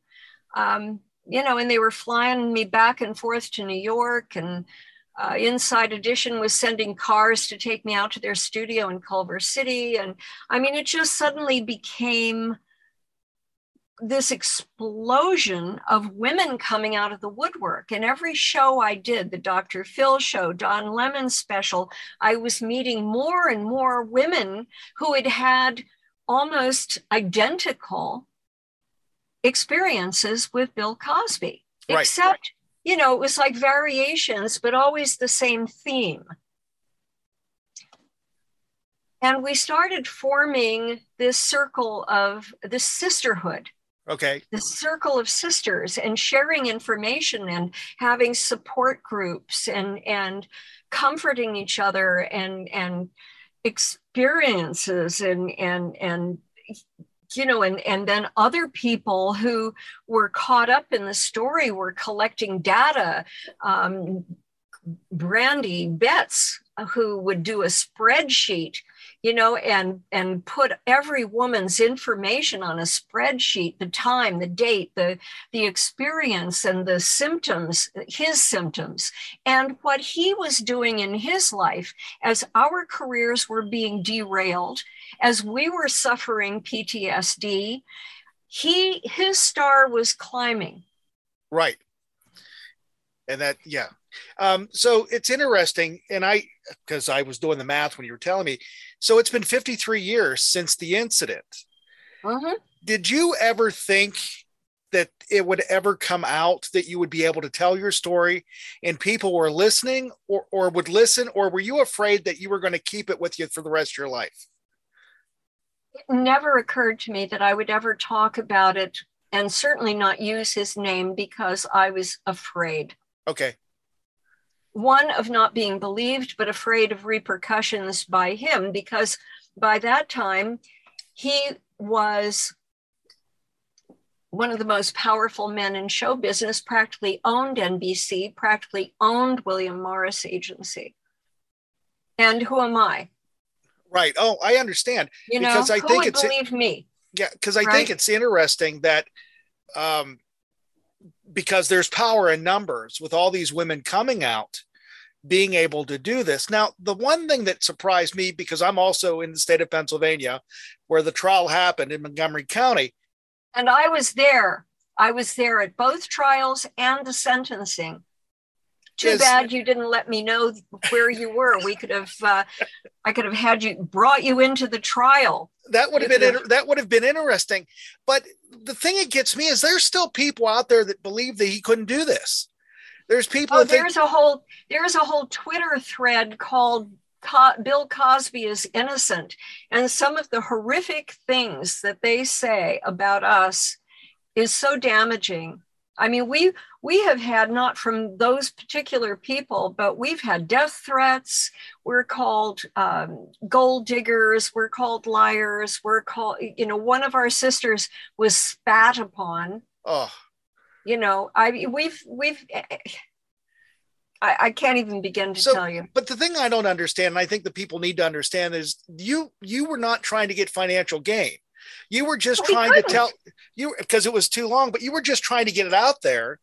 um, you know, and they were flying me back and forth to New York, and uh, Inside Edition was sending cars to take me out to their studio in Culver City. And I mean, it just suddenly became this explosion of women coming out of the woodwork. And every show I did, the Doctor Phil show, Don Lemon special, I was meeting more and more women who had had almost identical experiences with Bill Cosby, right, except, right. you know, it was like variations, but always the same theme. And we started forming this circle of this sisterhood. Okay. The circle of sisters, and sharing information and having support groups and, and comforting each other and, and experiences and, and, and, you know, and, and then other people who were caught up in the story were collecting data. Um, Brandy Betts, who would do a spreadsheet, you know, and, and put every woman's information on a spreadsheet, the time, the date, the, the experience and the symptoms, his symptoms, and what he was doing in his life as our careers were being derailed, as we were suffering P T S D, he, his star was climbing. Right. And that, yeah. Um, so it's interesting. And I, because I was doing the math when you were telling me, so it's been fifty-three years since the incident. Mm-hmm. Did you ever think that it would ever come out, that you would be able to tell your story and people were listening, or, or would listen, or were you afraid that you were going to keep it with you for the rest of your life? It never occurred to me that I would ever talk about it, and certainly not use his name, because I was afraid. Okay. One, of not being believed, but afraid of repercussions by him, because by that time, he was one of the most powerful men in show business, practically owned N B C, practically owned William Morris Agency. And who am I? Right. Oh, I understand. You know, because I who think would it's, believe me? Yeah, because I right? think it's interesting that... Um, because there's power in numbers with all these women coming out, being able to do this. Now, the one thing that surprised me, because I'm also in the state of Pennsylvania where the trial happened in Montgomery County. And I was there. I was there at both trials and the sentencing. Too is, bad you didn't let me know where you were. We could have, uh, I could have had you, brought you into the trial. That would have been, inter- that would have been interesting. But the thing that gets me is there's still people out there that believe that he couldn't do this. There's people. Oh, that there's think- a whole, there's a whole Twitter thread called Co- Bill Cosby is Innocent. And some of the horrific things that they say about us is so damaging. I mean, we we have had, not from those particular people, but we've had death threats. We're called um, gold diggers. We're called liars. We're called, you know, one of our sisters was spat upon. Oh, you know, I we've we've I, I can't even begin to so, tell you. But the thing I don't understand, and I think the people need to understand, is you you were not trying to get financial gain. You were just well, trying we to tell you because it was too long, but you were just trying to get it out there.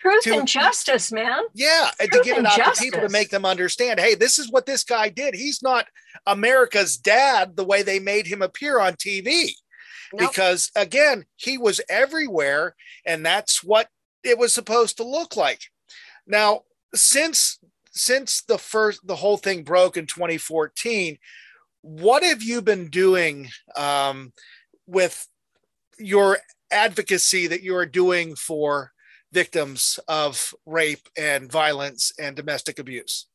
Truth to, and justice, man. Yeah. Truth to get it out justice. to people, to make them understand, hey, this is what this guy did. He's not America's dad the way they made him appear on T V. Nope. Because again, he was everywhere, and that's what it was supposed to look like. Now, since since the first the whole thing broke in twenty fourteen, what have you been doing um, with your advocacy that you are doing for victims of rape and violence and domestic abuse?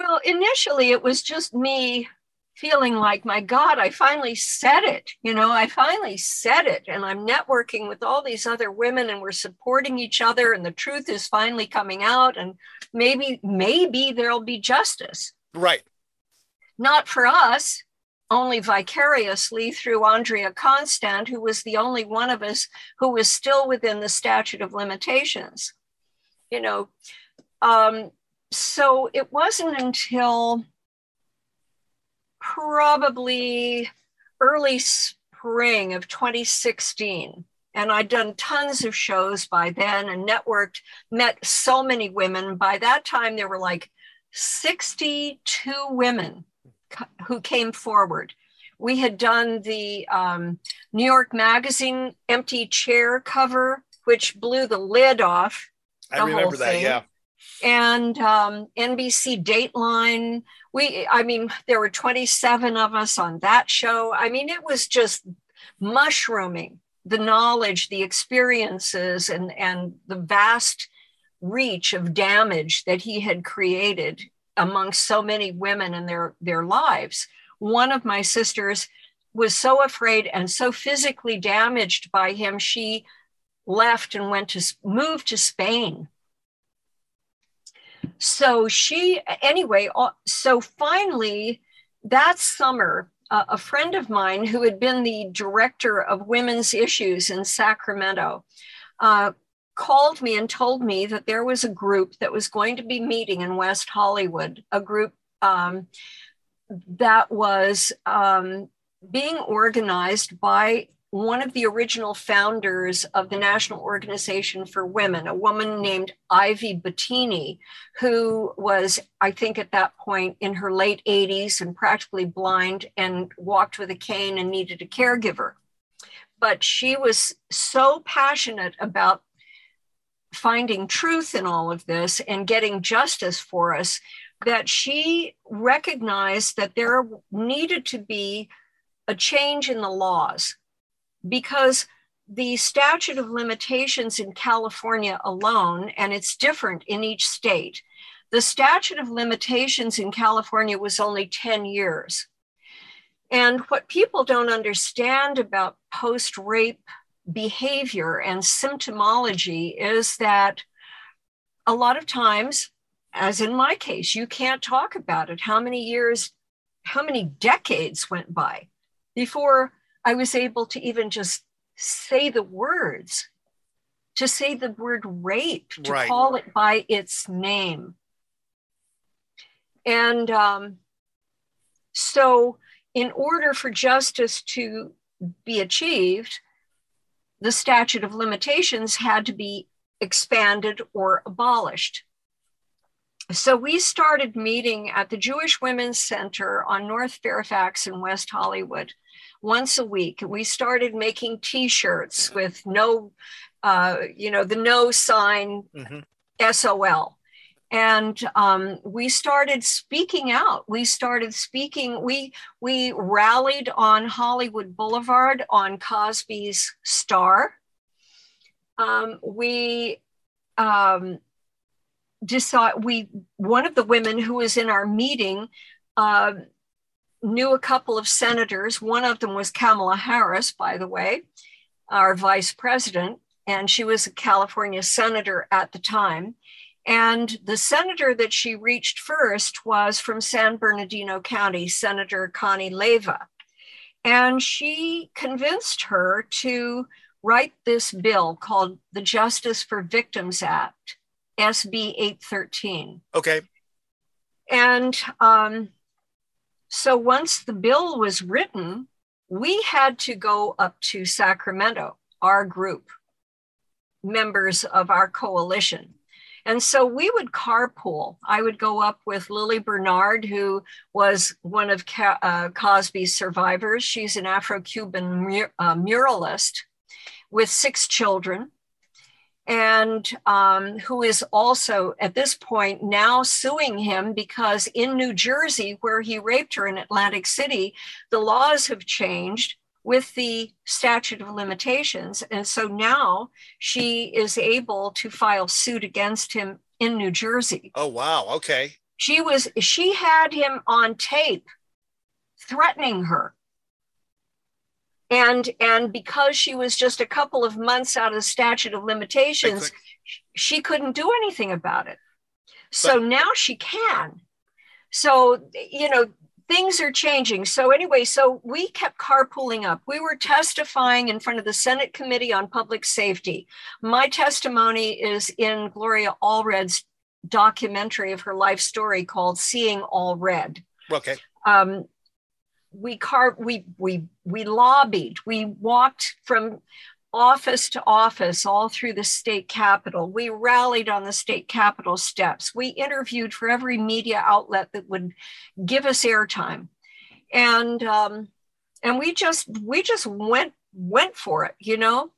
Well, initially it was just me feeling like, my God, I finally said it. You know, I finally said it, and I'm networking with all these other women, and we're supporting each other, and the truth is finally coming out, and maybe, maybe there'll be justice. Right. Not for us, only vicariously through Andrea Constant, who was the only one of us who was still within the statute of limitations, you know. Um, so it wasn't until probably early spring spring of twenty sixteen. And I'd done tons of shows by then and networked, met so many women. By that time, there were like sixty-two women who came forward. We had done the um, New York Magazine empty chair cover, which blew the lid off the whole thing. I remember that, yeah. And um, N B C Dateline. We, I mean, there were twenty-seven of us on that show. I mean, it was just mushrooming. The knowledge, the experiences, and, and the vast reach of damage that he had created among so many women in their, their lives. One of my sisters was so afraid and so physically damaged by him, she left and went to move to Spain. So she, anyway, so finally that summer, Uh, a friend of mine who had been the director of women's issues in Sacramento uh, called me and told me that there was a group that was going to be meeting in West Hollywood, a group um, that was um, being organized by one of the original founders of the National Organization for Women, a woman named Ivy Bettini, who was, I think at that point, in her late eighties and practically blind and walked with a cane and needed a caregiver. But she was so passionate about finding truth in all of this and getting justice for us that she recognized that there needed to be a change in the laws, because the statute of limitations in California alone, and it's different in each state, the statute of limitations in California was only ten years. And what people don't understand about post-rape behavior and symptomology is that a lot of times, as in my case, you can't talk about it. How many years, how many decades went by before I was able to even just say the words, to say the word rape, to right. call it by its name. And um, so in order for justice to be achieved, the statute of limitations had to be expanded or abolished. So we started meeting at the Jewish Women's Center on North Fairfax in West Hollywood once a week. We started making T-shirts with no, uh, you know, the no sign, mm-hmm. S O L. And um, we started speaking out. We started speaking. We, we rallied on Hollywood Boulevard on Cosby's Star. Um, we... Um, Decide we one of the women who was in our meeting uh, knew a couple of senators. One of them was Kamala Harris, by the way, our vice president, and she was a California senator at the time. And the senator that she reached first was from San Bernardino County, Senator Connie Leyva. And she convinced her to write this bill called the Justice for Victims Act, S B eight thirteen. Okay. And um, so once the bill was written, we had to go up to Sacramento, our group, members of our coalition. And so we would carpool. I would go up with Lily Bernard, who was one of Ca- uh, Cosby's survivors. She's an Afro-Cuban mur- uh, muralist with six children, and um, who is also at this point now suing him because in New Jersey, where he raped her in Atlantic City, the laws have changed with the statute of limitations. And so now she is able to file suit against him in New Jersey. Oh, wow. Okay. She was, she had him on tape threatening her. And and because she was just a couple of months out of the statute of limitations, exactly. she couldn't do anything about it. So but, now she can. So, you know, things are changing. So anyway, so we kept carpooling up. We were testifying in front of the Senate Committee on Public Safety. My testimony is in Gloria Allred's documentary of her life story called Seeing All Red. Okay. Um, we carved, we we we lobbied, we walked from office to office all through the state capitol. We rallied on the state capitol steps. We interviewed for every media outlet that would give us airtime, and um, and we just we just went went for it, you know.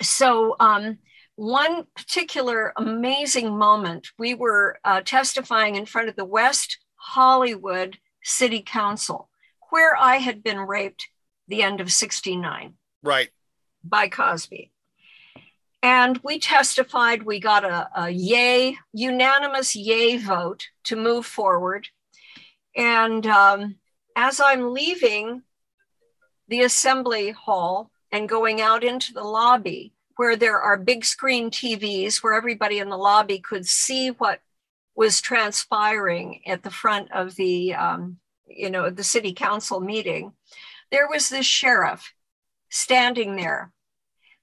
So um, one particular amazing moment, we were uh, testifying in front of the West Hollywood City Council, where I had been raped the end of sixty-nine. Right. By Cosby. And we testified, we got a, a yay, unanimous yay vote to move forward. And um, as I'm leaving the assembly hall and going out into the lobby where there are big screen T Vs, where everybody in the lobby could see what was transpiring at the front of the, um, you know, the city council meeting, there was this sheriff standing there,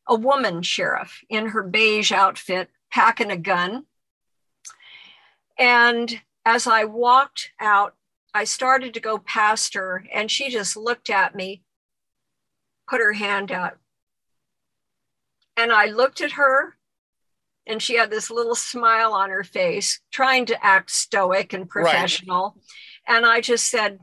a woman sheriff in her beige outfit, packing a gun. And as I walked out, I started to go past her and she just looked at me, put her hand out. And I looked at her and she had this little smile on her face, trying to act stoic and professional. Right. And I just said,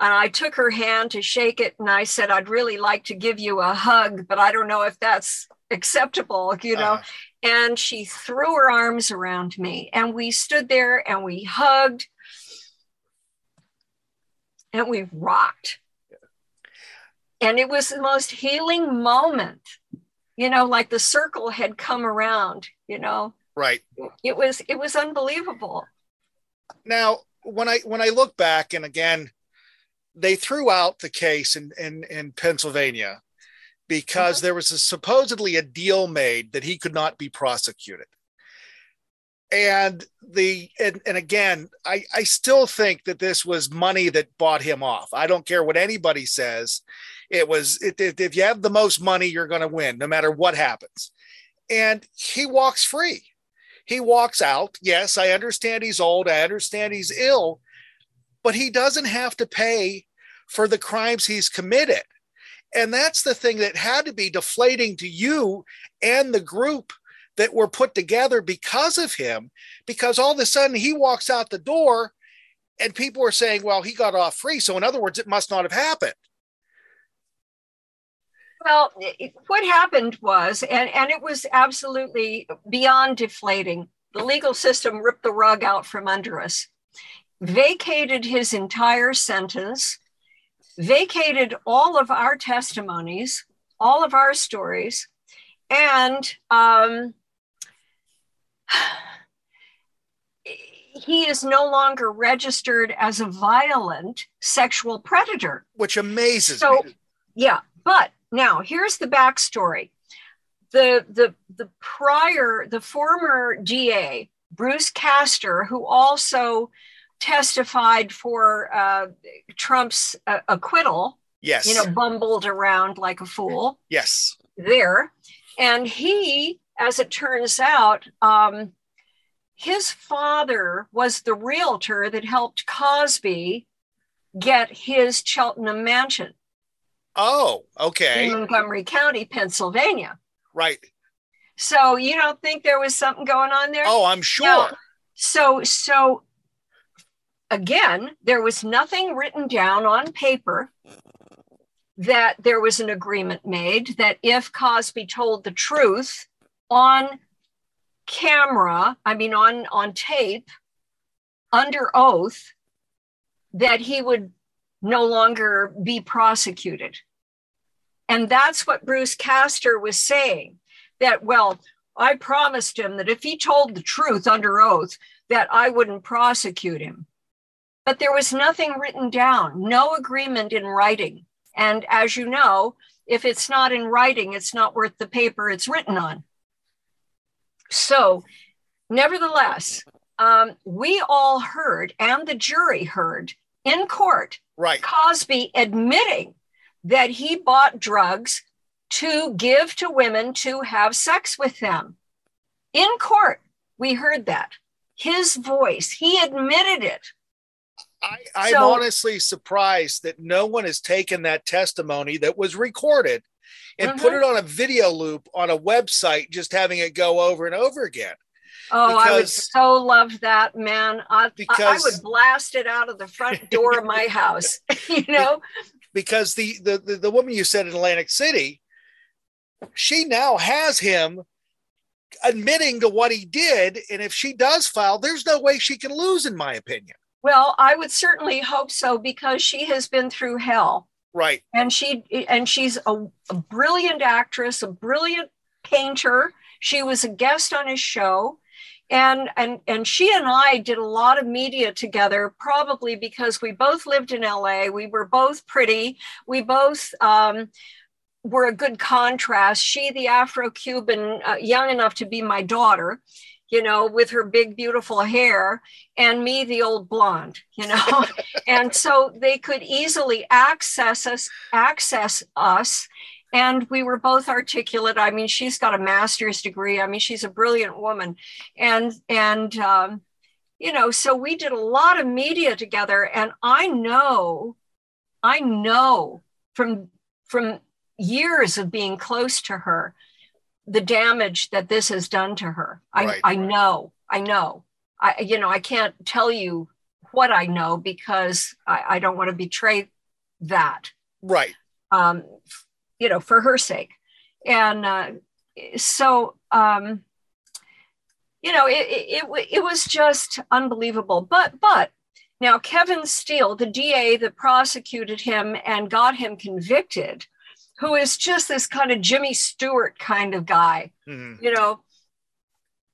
and I took her hand to shake it. And I said, I'd really like to give you a hug, but I don't know if that's acceptable, you know? Uh. And she threw her arms around me and we stood there and we hugged and we rocked. Yeah. And it was the most healing moment, you know, like the circle had come around, you know? Right. It was, it was unbelievable. Now, when I, when I look back, and again, they threw out the case in, in, in Pennsylvania because mm-hmm. there was a, supposedly a deal made that he could not be prosecuted. And the and, and again, I, I still think that this was money that bought him off. I don't care what anybody says. It was, it, it, if you have the most money, you're going to win no matter what happens. And he walks free. He walks out. Yes, I understand he's old. I understand he's ill. But he doesn't have to pay for the crimes he's committed. And that's the thing that had to be deflating to you and the group that were put together because of him, because all of a sudden he walks out the door and people are saying, well, he got off free. So in other words, it must not have happened. Well, what happened was, and, and it was absolutely beyond deflating. The legal system ripped the rug out from under us. Vacated his entire sentence, vacated all of our testimonies, all of our stories, and um, he is no longer registered as a violent sexual predator. Which amazes so, me. Yeah, but now here's the backstory. The, the, the prior, the former D A, Bruce Castor, who also testified for uh, Trump's uh, acquittal. Yes. You know, bumbled around like a fool. Yes. There. And he, as it turns out, um, his father was the realtor that helped Cosby get his Cheltenham mansion. Oh, okay. In Montgomery County, Pennsylvania. Right. So you don't think there was something going on there? Oh, I'm sure. Now, so, so, again, there was nothing written down on paper that there was an agreement made that if Cosby told the truth on camera, I mean, on, on tape, under oath, that he would no longer be prosecuted. And that's what Bruce Castor was saying, that, well, I promised him that if he told the truth under oath, that I wouldn't prosecute him. But there was nothing written down, no agreement in writing. And as you know, if it's not in writing, it's not worth the paper it's written on. So nevertheless, um, we all heard, and the jury heard in court, right, Cosby admitting that he bought drugs to give to women to have sex with them. In court, we heard that. His voice, he admitted it. I, I'm so, honestly surprised that no one has taken that testimony that was recorded and mm-hmm. put it on a video loop on a website, just having it go over and over again. Oh, because, I would so love that, man. I, because, I would blast it out of the front door of my house, you know? Because the, the, the, the woman you said in Atlantic City, she now has him admitting to what he did. And if she does file, there's no way she can lose, in my opinion. Well, I would certainly hope so, because she has been through hell. Right. And she and she's a, a brilliant actress, a brilliant painter. She was a guest on his show. And, and, and she and I did a lot of media together, probably because we both lived in L A. We were both pretty. We both um, were a good contrast. She, the Afro-Cuban, uh, young enough to be my daughter, you know, with her big, beautiful hair, and me, the old blonde, you know, and so they could easily access us, access us. And we were both articulate. I mean, she's got a master's degree. I mean, she's a brilliant woman. And, and, um, you know, so we did a lot of media together, and I know, I know from, from years of being close to her, the damage that this has done to her. I, right. I know, I know, I, you know, I can't tell you what I know, because I, I don't want to betray that. Right. Um, you know, for her sake. And uh, so, um, you know, it, it, it, it was just unbelievable, but, but now Kevin Steele, the D A that prosecuted him and got him convicted, who is just this kind of Jimmy Stewart kind of guy, mm-hmm. you know,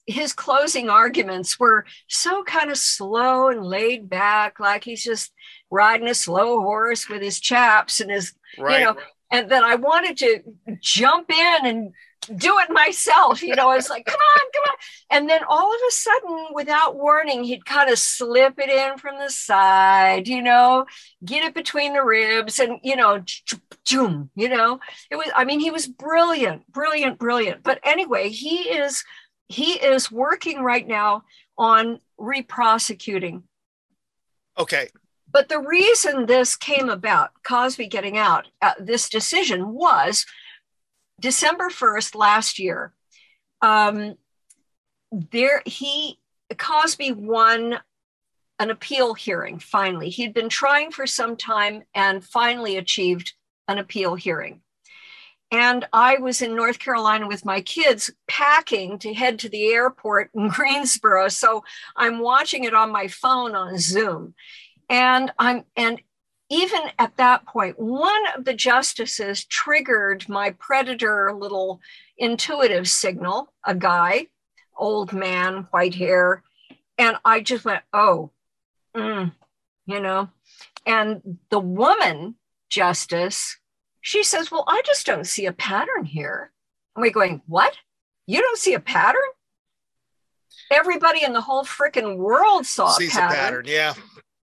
his closing arguments were so kind of slow and laid back, like he's just riding a slow horse with his chaps and his, right. you know, and then I wanted to jump in and do it myself. You know, I was like, come on, come on. And then all of a sudden, without warning, he'd kind of slip it in from the side, you know, get it between the ribs and, you know, you know, it was, I mean, he was brilliant, brilliant, brilliant. But anyway, he is, he is working right now on re-prosecuting. Okay. But the reason this came about, Cosby getting out, uh, this decision was December first last year. Um, there he, Cosby won an appeal hearing. Finally, he'd been trying for some time and finally achieved an appeal hearing. And I was in North Carolina with my kids packing to head to the airport in Greensboro. So I'm watching it on my phone on Zoom. And I'm, and even at that point, one of the justices triggered my predator little intuitive signal, a guy, old man, white hair. And I just went, oh, mm, you know, and the woman justice, she says, well, I just don't see a pattern here. And we're going, what? You don't see a pattern? Everybody in the whole frickin' world saw a pattern. Sees a pattern, yeah.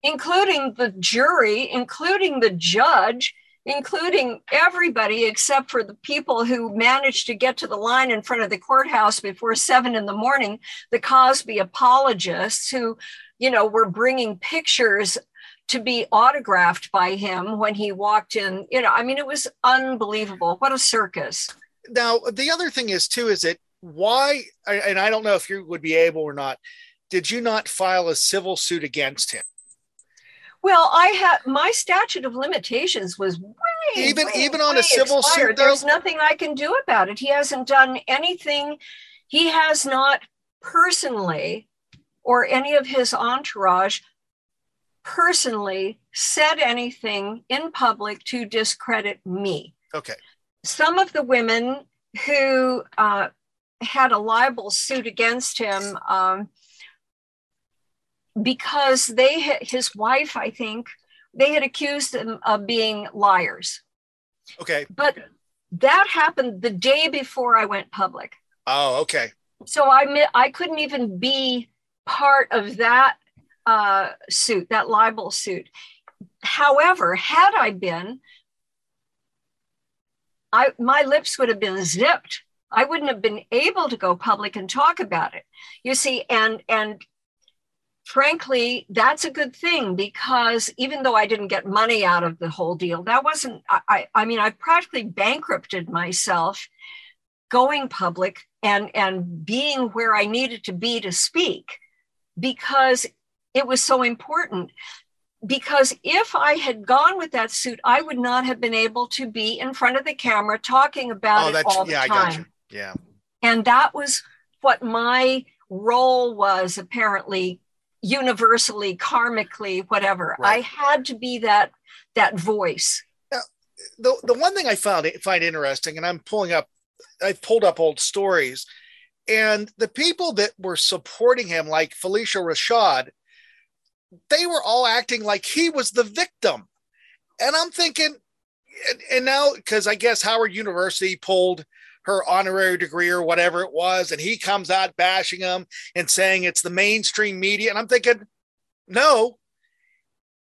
Including the jury, including the judge, including everybody except for the people who managed to get to the line in front of the courthouse before seven in the morning, the Cosby apologists who, you know, were bringing pictures to be autographed by him when he walked in. You know, I mean, it was unbelievable. What a circus. Now, the other thing is, too, is that why, and I don't know if you would be able or not, did you not file a civil suit against him? Well, I had my statute of limitations was way, even way, even on a civil suit. There's nothing I can do about it. He hasn't done anything. He has not personally, or any of his entourage, personally said anything in public to discredit me. Okay. Some of the women who uh, had a libel suit against him. Um, Because they, his wife, I think, they had accused him of being liars. Okay. But that happened the day before I went public. Oh, okay. So I, I couldn't even be part of that uh, suit, that libel suit. However, had I been, I my lips would have been zipped. I wouldn't have been able to go public and talk about it. You see, and and. frankly, that's a good thing, because even though I didn't get money out of the whole deal, that wasn't, I, I mean, I practically bankrupted myself going public and, and being where I needed to be to speak, because it was so important. Because if I had gone with that suit, I would not have been able to be in front of the camera talking about oh, it all the yeah, time. I got you. Yeah. And that was what my role was, apparently, universally, karmically, whatever. Right. I had to be that that voice. Now, the the one thing I found find interesting, and I'm pulling up, I've pulled up old stories, and the people that were supporting him, like Felicia Rashad, they were all acting like he was the victim. And I'm thinking, and, and now, because I guess Howard University pulled her honorary degree or whatever it was, and he comes out bashing them and saying it's the mainstream media. And I'm thinking, no,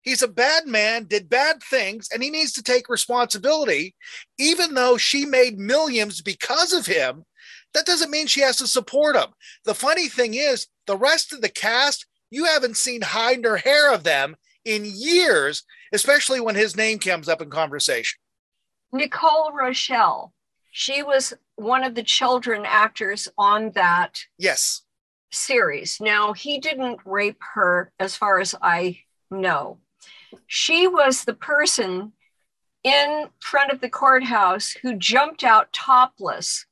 he's a bad man, did bad things, and he needs to take responsibility. Even though she made millions because of him, that doesn't mean she has to support him. The funny thing is, the rest of the cast, you haven't seen hide nor hair of them in years, especially when his name comes up in conversation. Nicole Rochelle, she was one of the children actors on that yes. series. Now, he didn't rape her, as far as I know. She was the person in front of the courthouse who jumped out topless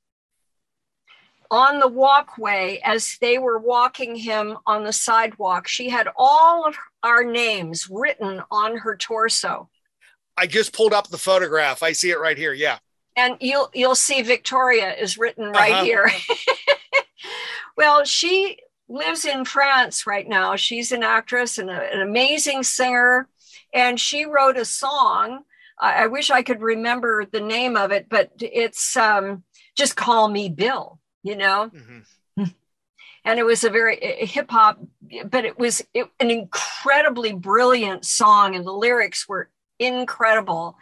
on the walkway as they were walking him on the sidewalk. She had all of our names written on her torso. I just pulled up the photograph. I see it right here. Yeah. And you'll, you'll see Victoria is written right uh-huh. here. Well, she lives in France right now. She's an actress and a, an amazing singer. And she wrote a song. I, I wish I could remember the name of it, but it's um, just Call Me Bill. You know, mm-hmm. and it was a very hip hop, but it was it, an incredibly brilliant song, and the lyrics were incredible.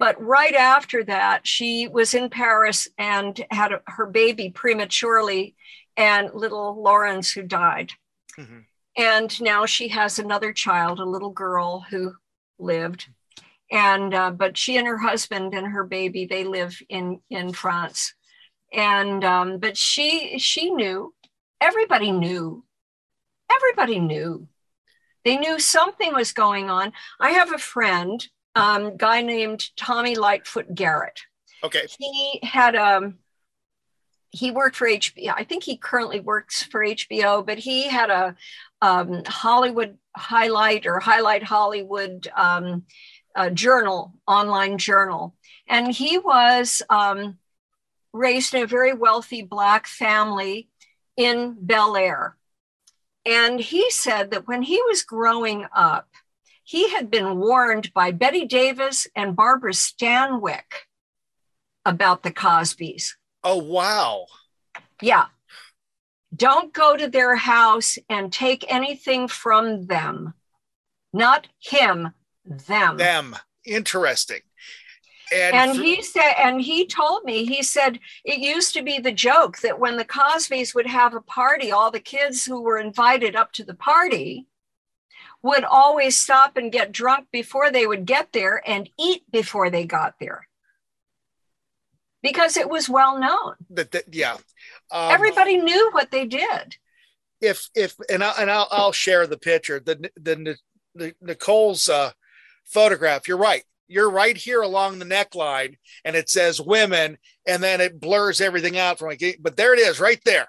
But right after that, she was in Paris and had a, her baby prematurely, and little Lawrence, who died. Mm-hmm. And now she has another child, a little girl who lived. And uh, but she and her husband and her baby, they live in in France. And, um, but she, she knew, everybody knew, everybody knew, they knew something was going on. I have a friend, um, guy named Tommy Lightfoot Garrett. Okay. He had, um, he worked for H B O. I think he currently works for H B O, but he had a, um, Hollywood Highlight or Highlight Hollywood, um, uh, journal, online journal. And he was, um, raised in a very wealthy Black family in Bel Air. And he said that when he was growing up, he had been warned by Betty Davis and Barbara Stanwyck about the Cosbys. Oh, wow. Yeah. Don't go to their house and take anything from them. Not him, them. Them. Interesting. And, and he said, and he told me, he said, it used to be the joke that when the Cosbys would have a party, all the kids who were invited up to the party would always stop and get drunk before they would get there and eat before they got there. Because it was well known. That, that, yeah. Um, Everybody knew what they did. If, if, and, I, and I'll, I'll share the picture, the, the, the Nicole's uh, photograph, you're right. You're right here along the neckline, and it says women, and then it blurs everything out from like, but there it is right there.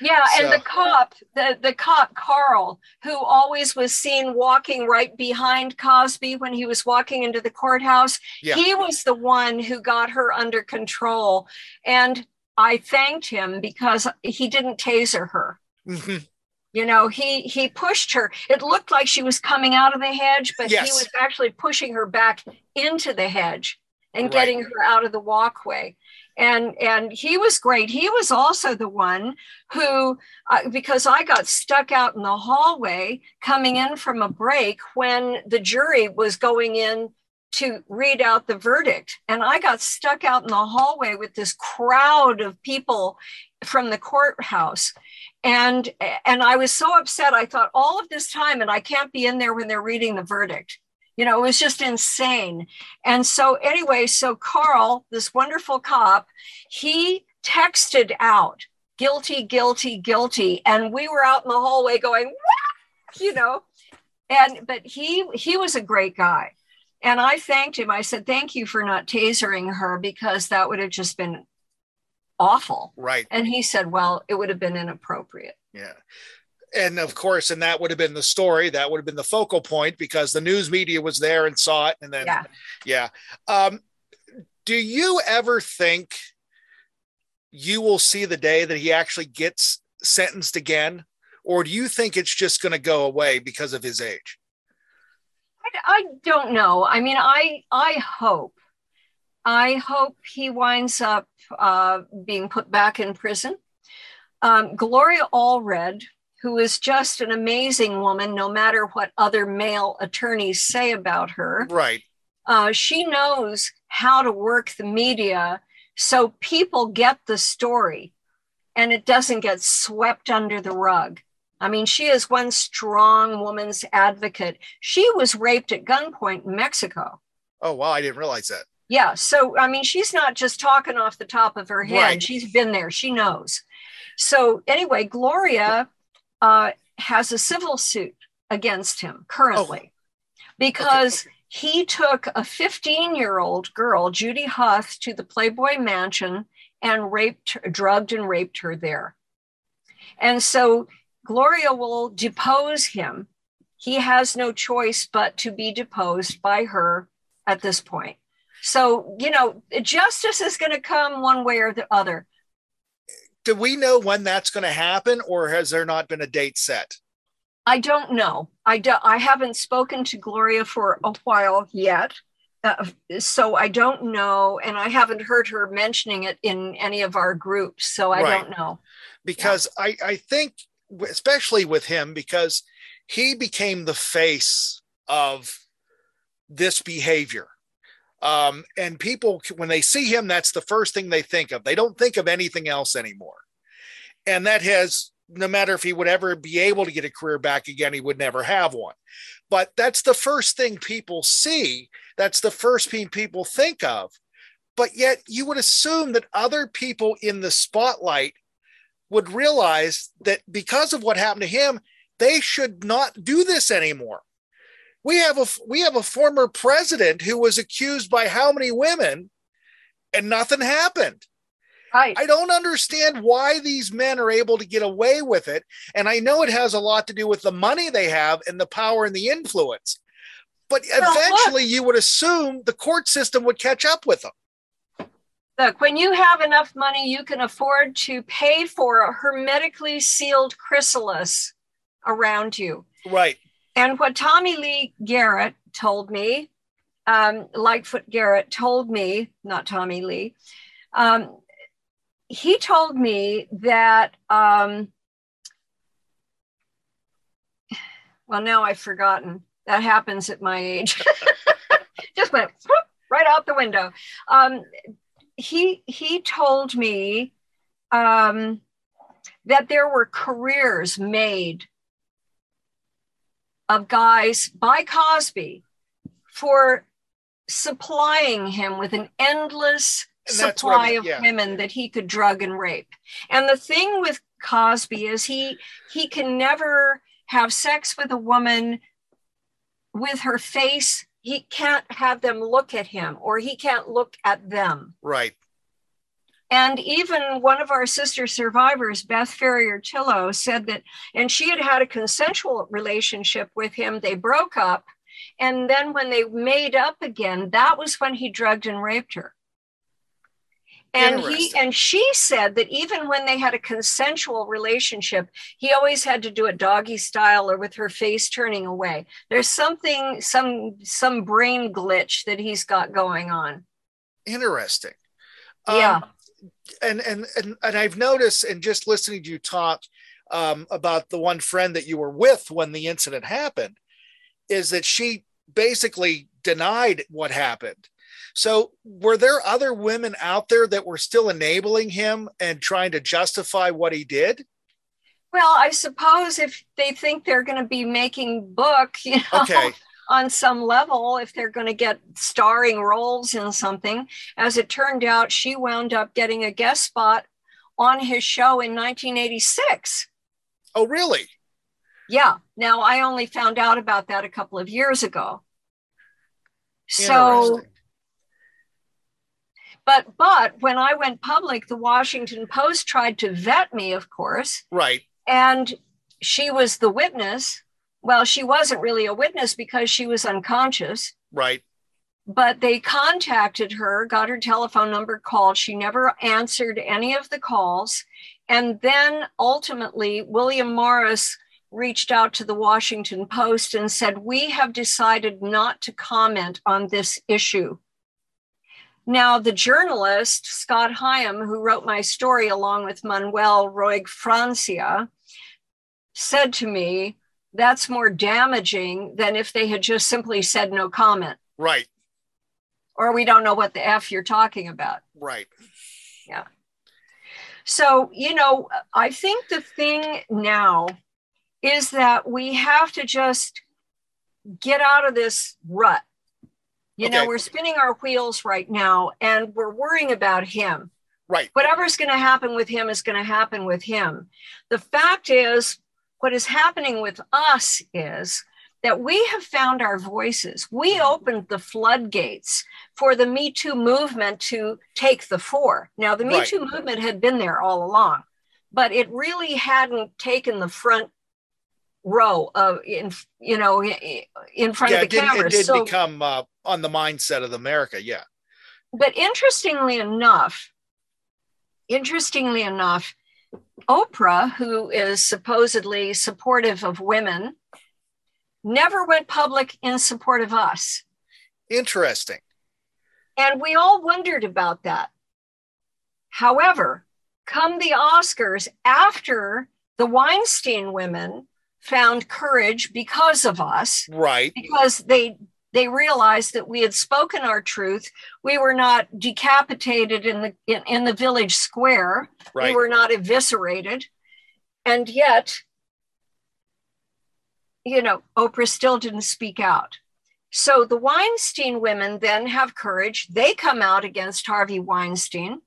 Yeah. So. And the cop, the, the cop, Carl, who always was seen walking right behind Cosby when he was walking into the courthouse, yeah. he was the one who got her under control. And I thanked him because he didn't taser her. Mm-hmm. You know, he he pushed her. It looked like she was coming out of the hedge, but yes. he was actually pushing her back into the hedge and right. getting her out of the walkway. And and he was great. He was also the one who, uh, because I got stuck out in the hallway coming in from a break when the jury was going in to read out the verdict. And I got stuck out in the hallway with this crowd of people from the courthouse. And, and I was so upset. I thought, all of this time, and I can't be in there when they're reading the verdict. You know, it was just insane. And so anyway, so Carl, this wonderful cop, he texted out, guilty, guilty, guilty. And we were out in the hallway going, what? You know, and, but he, he was a great guy. And I thanked him. I said, thank you for not tasering her, because that would have just been awful. Right. And he said, well, it would have been inappropriate. Yeah. And of course, and that would have been the story. That would have been the focal point, because the news media was there and saw it. And then, yeah. yeah. Um, do you ever think you will see the day that he actually gets sentenced again? Or do you think it's just going to go away because of his age? I, I don't know. I mean, I, I hope, I hope he winds up uh, being put back in prison. Um, Gloria Allred, who is just an amazing woman, no matter what other male attorneys say about her. Right. Uh, she knows how to work the media so people get the story and it doesn't get swept under the rug. I mean, she is one strong woman's advocate. She was raped at gunpoint in Mexico. Oh, wow. I didn't realize that. Yeah. So, I mean, she's not just talking off the top of her head. Right. She's been there. She knows. So anyway, Gloria... Uh, has a civil suit against him currently oh. because okay. he took a fifteen-year-old girl, Judy Huth, to the Playboy Mansion and raped, drugged and raped her there. And so Gloria will depose him. He has no choice but to be deposed by her at this point. So, you know, justice is going to come one way or the other. Do we know when that's going to happen, or has there not been a date set? I don't know. I, do, I haven't spoken to Gloria for a while yet, uh, so I don't know. And I haven't heard her mentioning it in any of our groups, so I right. don't know. Because yeah. I, I think, especially with him, because he became the face of this behavior. Um, and people, when they see him, that's the first thing they think of. They don't think of anything else anymore. And that has, no matter if he would ever be able to get a career back again, he would never have one. But that's the first thing people see. That's the first thing people think of. But yet you would assume that other people in the spotlight would realize that because of what happened to him, they should not do this anymore. We have a we have a former president who was accused by how many women, and nothing happened. Right. I don't understand why these men are able to get away with it. And I know it has a lot to do with the money they have and the power and the influence. But well, eventually look, you would assume the court system would catch up with them. Look, when you have enough money, you can afford to pay for a hermetically sealed chrysalis around you. Right. And what Tommy Lee Garrett told me, um, Lightfoot Garrett told me, not Tommy Lee, um, he told me that, um, well, now I've forgotten. That happens at my age. Just went whoop, right out the window. Um, he, he told me um, that there were careers made of guys by Cosby for supplying him with an endless supply of yeah. women that he could drug and rape. And the thing with Cosby is he he can never have sex with a woman with her face. He can't have them look at him, or he can't look at them. Right. And even one of our sister survivors, Beth Ferrier-Tillo, said that, and she had had a consensual relationship with him. They broke up. And then when they made up again, that was when he drugged and raped her. And he and she said that even when they had a consensual relationship, he always had to do it doggy style or with her face turning away. There's something, some, some brain glitch that he's got going on. Interesting. Um, yeah. And, and, and, and I've noticed, and just listening to you talk um, about the one friend that you were with when the incident happened, is that she basically denied what happened. So were there other women out there that were still enabling him and trying to justify what he did? Well, I suppose if they think they're going to be making book, you know, okay. on some level, if they're going to get starring roles in something. As it turned out, she wound up getting a guest spot on his show in nineteen eighty-six. Oh, really? Yeah. Now, I only found out about that a couple of years ago. So, but, but when I went public, the Washington Post tried to vet me, of course. Right. And she was the witness. Well, she wasn't really a witness because she was unconscious. Right. But they contacted her, got her telephone number, called. She never answered any of the calls. And then ultimately, William Morris reached out to the Washington Post and said, we have decided not to comment on this issue. Now, the journalist, Scott Hyam, who wrote my story along with Manuel Roig Francia, said to me, that's more damaging than if they had just simply said no comment. Right. Or we don't know what the F you're talking about. Right. Yeah. So, you know, I think the thing now is that we have to just get out of this rut. You okay. know, we're spinning our wheels right now and we're worrying about him. Right. Whatever's going to happen with him is going to happen with him. The fact is, what is happening with us is that we have found our voices. We opened the floodgates for the Me Too movement to take the fore. Now, the Me right. Too movement had been there all along, but it really hadn't taken the front row of, in, you know, in front yeah, of the camera. It did so, become uh, on the mindset of America, yeah. But interestingly enough, interestingly enough, Oprah, who is supposedly supportive of women, never went public in support of us. Interesting. And we all wondered about that. However, come the Oscars, after the Weinstein women found courage because of us, right? Because they they realized that we had spoken our truth. We were not decapitated in the in, in the village square. Right. We were not eviscerated, and yet, you know, Oprah still didn't speak out. So the Weinstein women then have courage. They come out against Harvey Weinstein.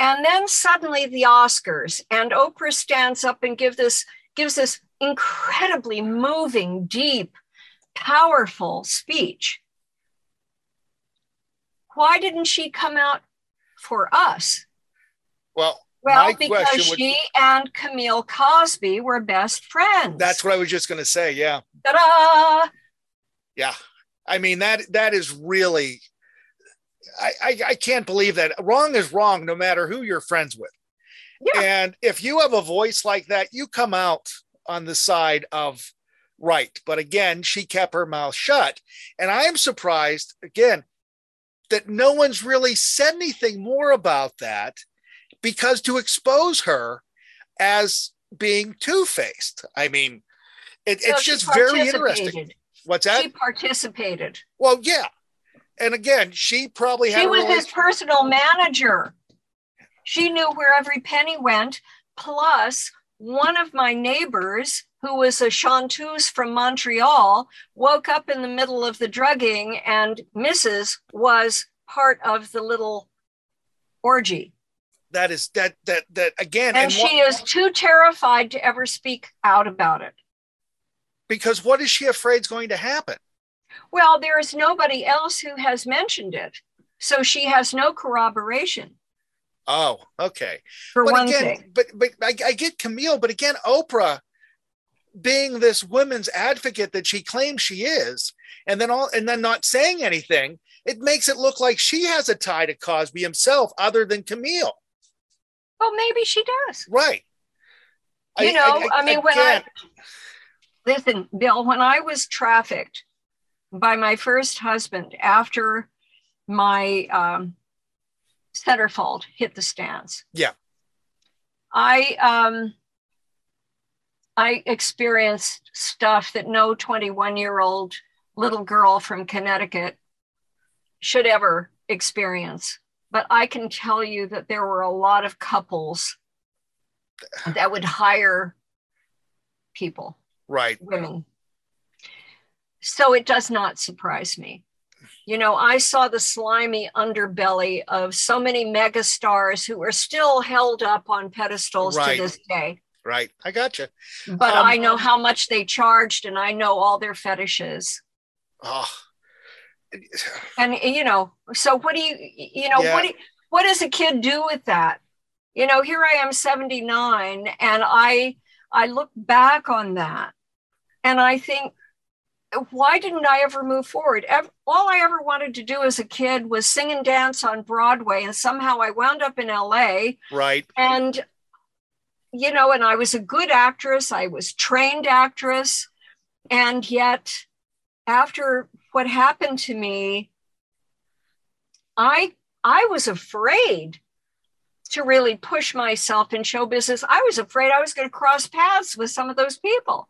And then suddenly the Oscars, and Oprah stands up and give this, gives this incredibly moving, deep, powerful speech. Why didn't she come out for us? Well, Well, because would... she and Camille Cosby were best friends. That's what I was just going to say. Yeah. Ta-da! Yeah. I mean, that that is really, I, I, I can't believe that. Wrong is wrong, no matter who you're friends with. Yeah. And if you have a voice like that, you come out on the side of right. But again, she kept her mouth shut. And I am surprised, again, that no one's really said anything more about that. Because to expose her as being two-faced, I mean, it, so it's just very interesting. What's that? She participated. Well, yeah. And again, she probably had. She was his personal manager. She knew where every penny went. Plus, one of my neighbors, who was a chanteuse from Montreal, woke up in the middle of the drugging, and Missus was part of the little orgy. That is that that that again. And, and she what, is too terrified to ever speak out about it. Because what is she afraid is going to happen? Well, there is nobody else who has mentioned it. So she has no corroboration. Oh, okay. For but one again, thing. But but I, I get Camille, but again, Oprah being this women's advocate that she claims she is, and then all and then not saying anything, it makes it look like she has a tie to Cosby himself other than Camille. Well, maybe she does. Right. You I, know, I, I, I mean, I when I, listen, Bill, when I was trafficked by my first husband after my um, centerfold hit the stands. Yeah. I, um, I experienced stuff that no twenty-one-year-old little girl from Connecticut should ever experience, but I can tell you that there were a lot of couples that would hire people, right? Women. So it does not surprise me. You know, I saw the slimy underbelly of so many megastars who are still held up on pedestals right. to this day. Right. I gotcha. But um, I know how much they charged, and I know all their fetishes. Oh. And, you know, so what do you, you know, yeah. what, do, what does a kid do with that? You know, here I am seventy-nine, and I, I look back on that and I think, why didn't I ever move forward? All I ever wanted to do as a kid was sing and dance on Broadway. And somehow I wound up in L A. Right. And, you know, and I was a good actress. I was trained actress. And yet after what happened to me, I, I was afraid to really push myself in show business. I was afraid I was going to cross paths with some of those people.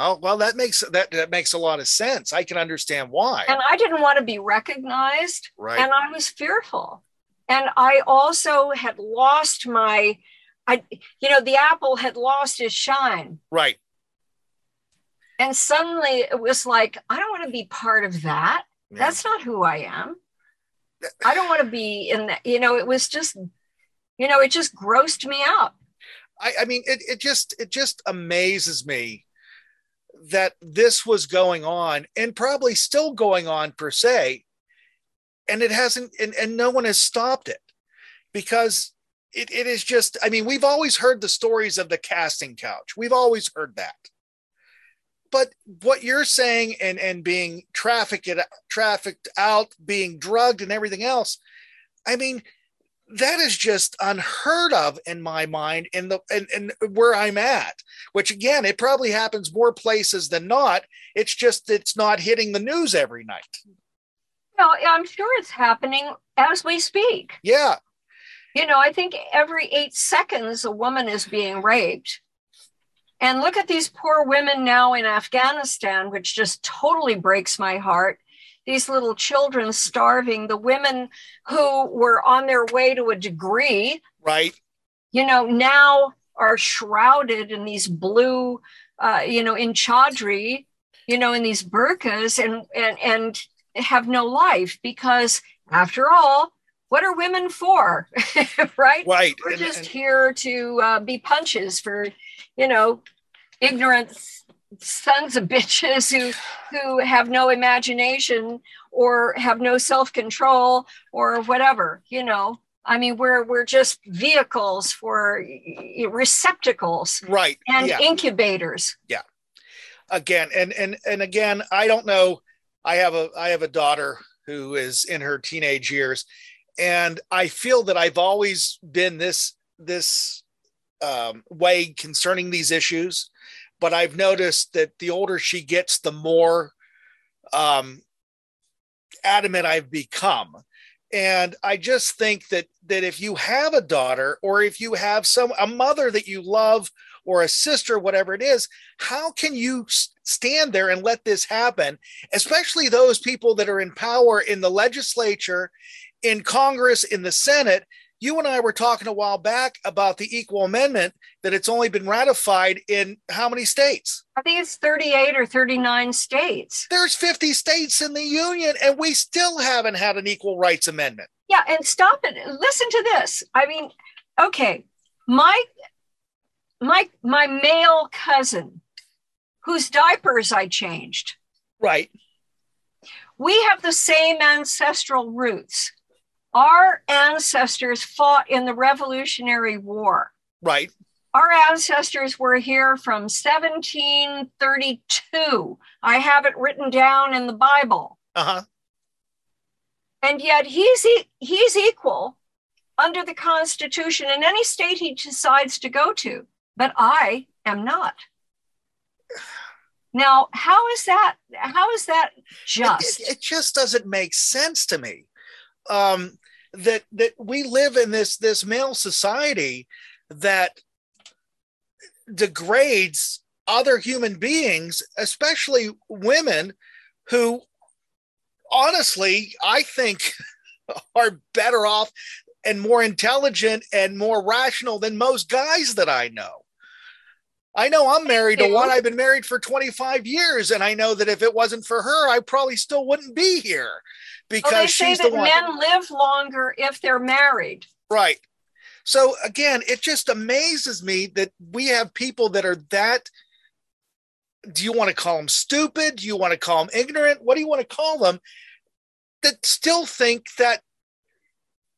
Oh, well, that makes that, that makes a lot of sense. I can understand why. And I didn't want to be recognized. Right. And I was fearful. And I also had lost my, I, you know, the apple had lost its shine. Right. And suddenly it was like, I don't want to be part of that. Yeah. That's not who I am. I don't want to be in that. You know, it was just, you know, it just grossed me out. I, I mean, it, it just, it just amazes me that this was going on and probably still going on per se, and it hasn't, and, and no one has stopped it, because it, it is just, I mean, we've always heard the stories of the casting couch. We've always heard that. But what you're saying, and, and being trafficked, trafficked out, being drugged and everything else, I mean, that is just unheard of in my mind, in the and, and where I'm at, which again, it probably happens more places than not. It's just, it's not hitting the news every night. Well, I'm sure it's happening as we speak. Yeah. You know, I think every eight seconds a woman is being raped. And look at these poor women now in Afghanistan, which just totally breaks my heart. These little children starving, the women who were on their way to a degree, right? You know, now are shrouded in these blue, uh, you know, in chaudhry, you know, in these burqas, and, and, and have no life, because after all, what are women for? Right? Right. We're and, just and, here to uh, be punches for, you know, ignorance. Sons of bitches who who have no imagination or have no self-control or whatever, you know. I mean, we're we're just vehicles for receptacles, right? And yeah. incubators. Yeah. Again, and and and again, I don't know. I have a I have a daughter who is in her teenage years, and I feel that I've always been this this um, way concerning these issues. But I've noticed that the older she gets, the more um, adamant I've become. And I just think that that if you have a daughter, or if you have some a mother that you love, or a sister, whatever it is, how can you stand there and let this happen? Especially those people that are in power in the legislature, in Congress, in the Senate. You and I were talking a while back about the Equal Amendment, that it's only been ratified in how many states? I think it's thirty-eight or thirty-nine states. There's fifty states in the union, and we still haven't had an Equal Rights Amendment. Yeah, and stop it. Listen to this. I mean, okay, my my my male cousin, whose diapers I changed. Right. We have the same ancestral roots. Our ancestors fought in the Revolutionary War. Right. Our ancestors were here from seventeen thirty-two. I have it written down in the Bible. Uh-huh. And yet he's e- he's equal under the Constitution in any state he decides to go to. But I am not. Now, how is that? How is that just? It, it, it just doesn't make sense to me. Um, that that we live in this this male society that degrades other human beings, especially women, who honestly, I think are better off and more intelligent and more rational than most guys that I know. I know I'm married to one. I've been married for twenty-five years. And I know that if it wasn't for her, I probably still wouldn't be here because well, they say she's that the one. Men live longer if they're married. Right. So again, it just amazes me that we have people that are that, do you want to call them stupid? Do you want to call them ignorant? What do you want to call them? That still think that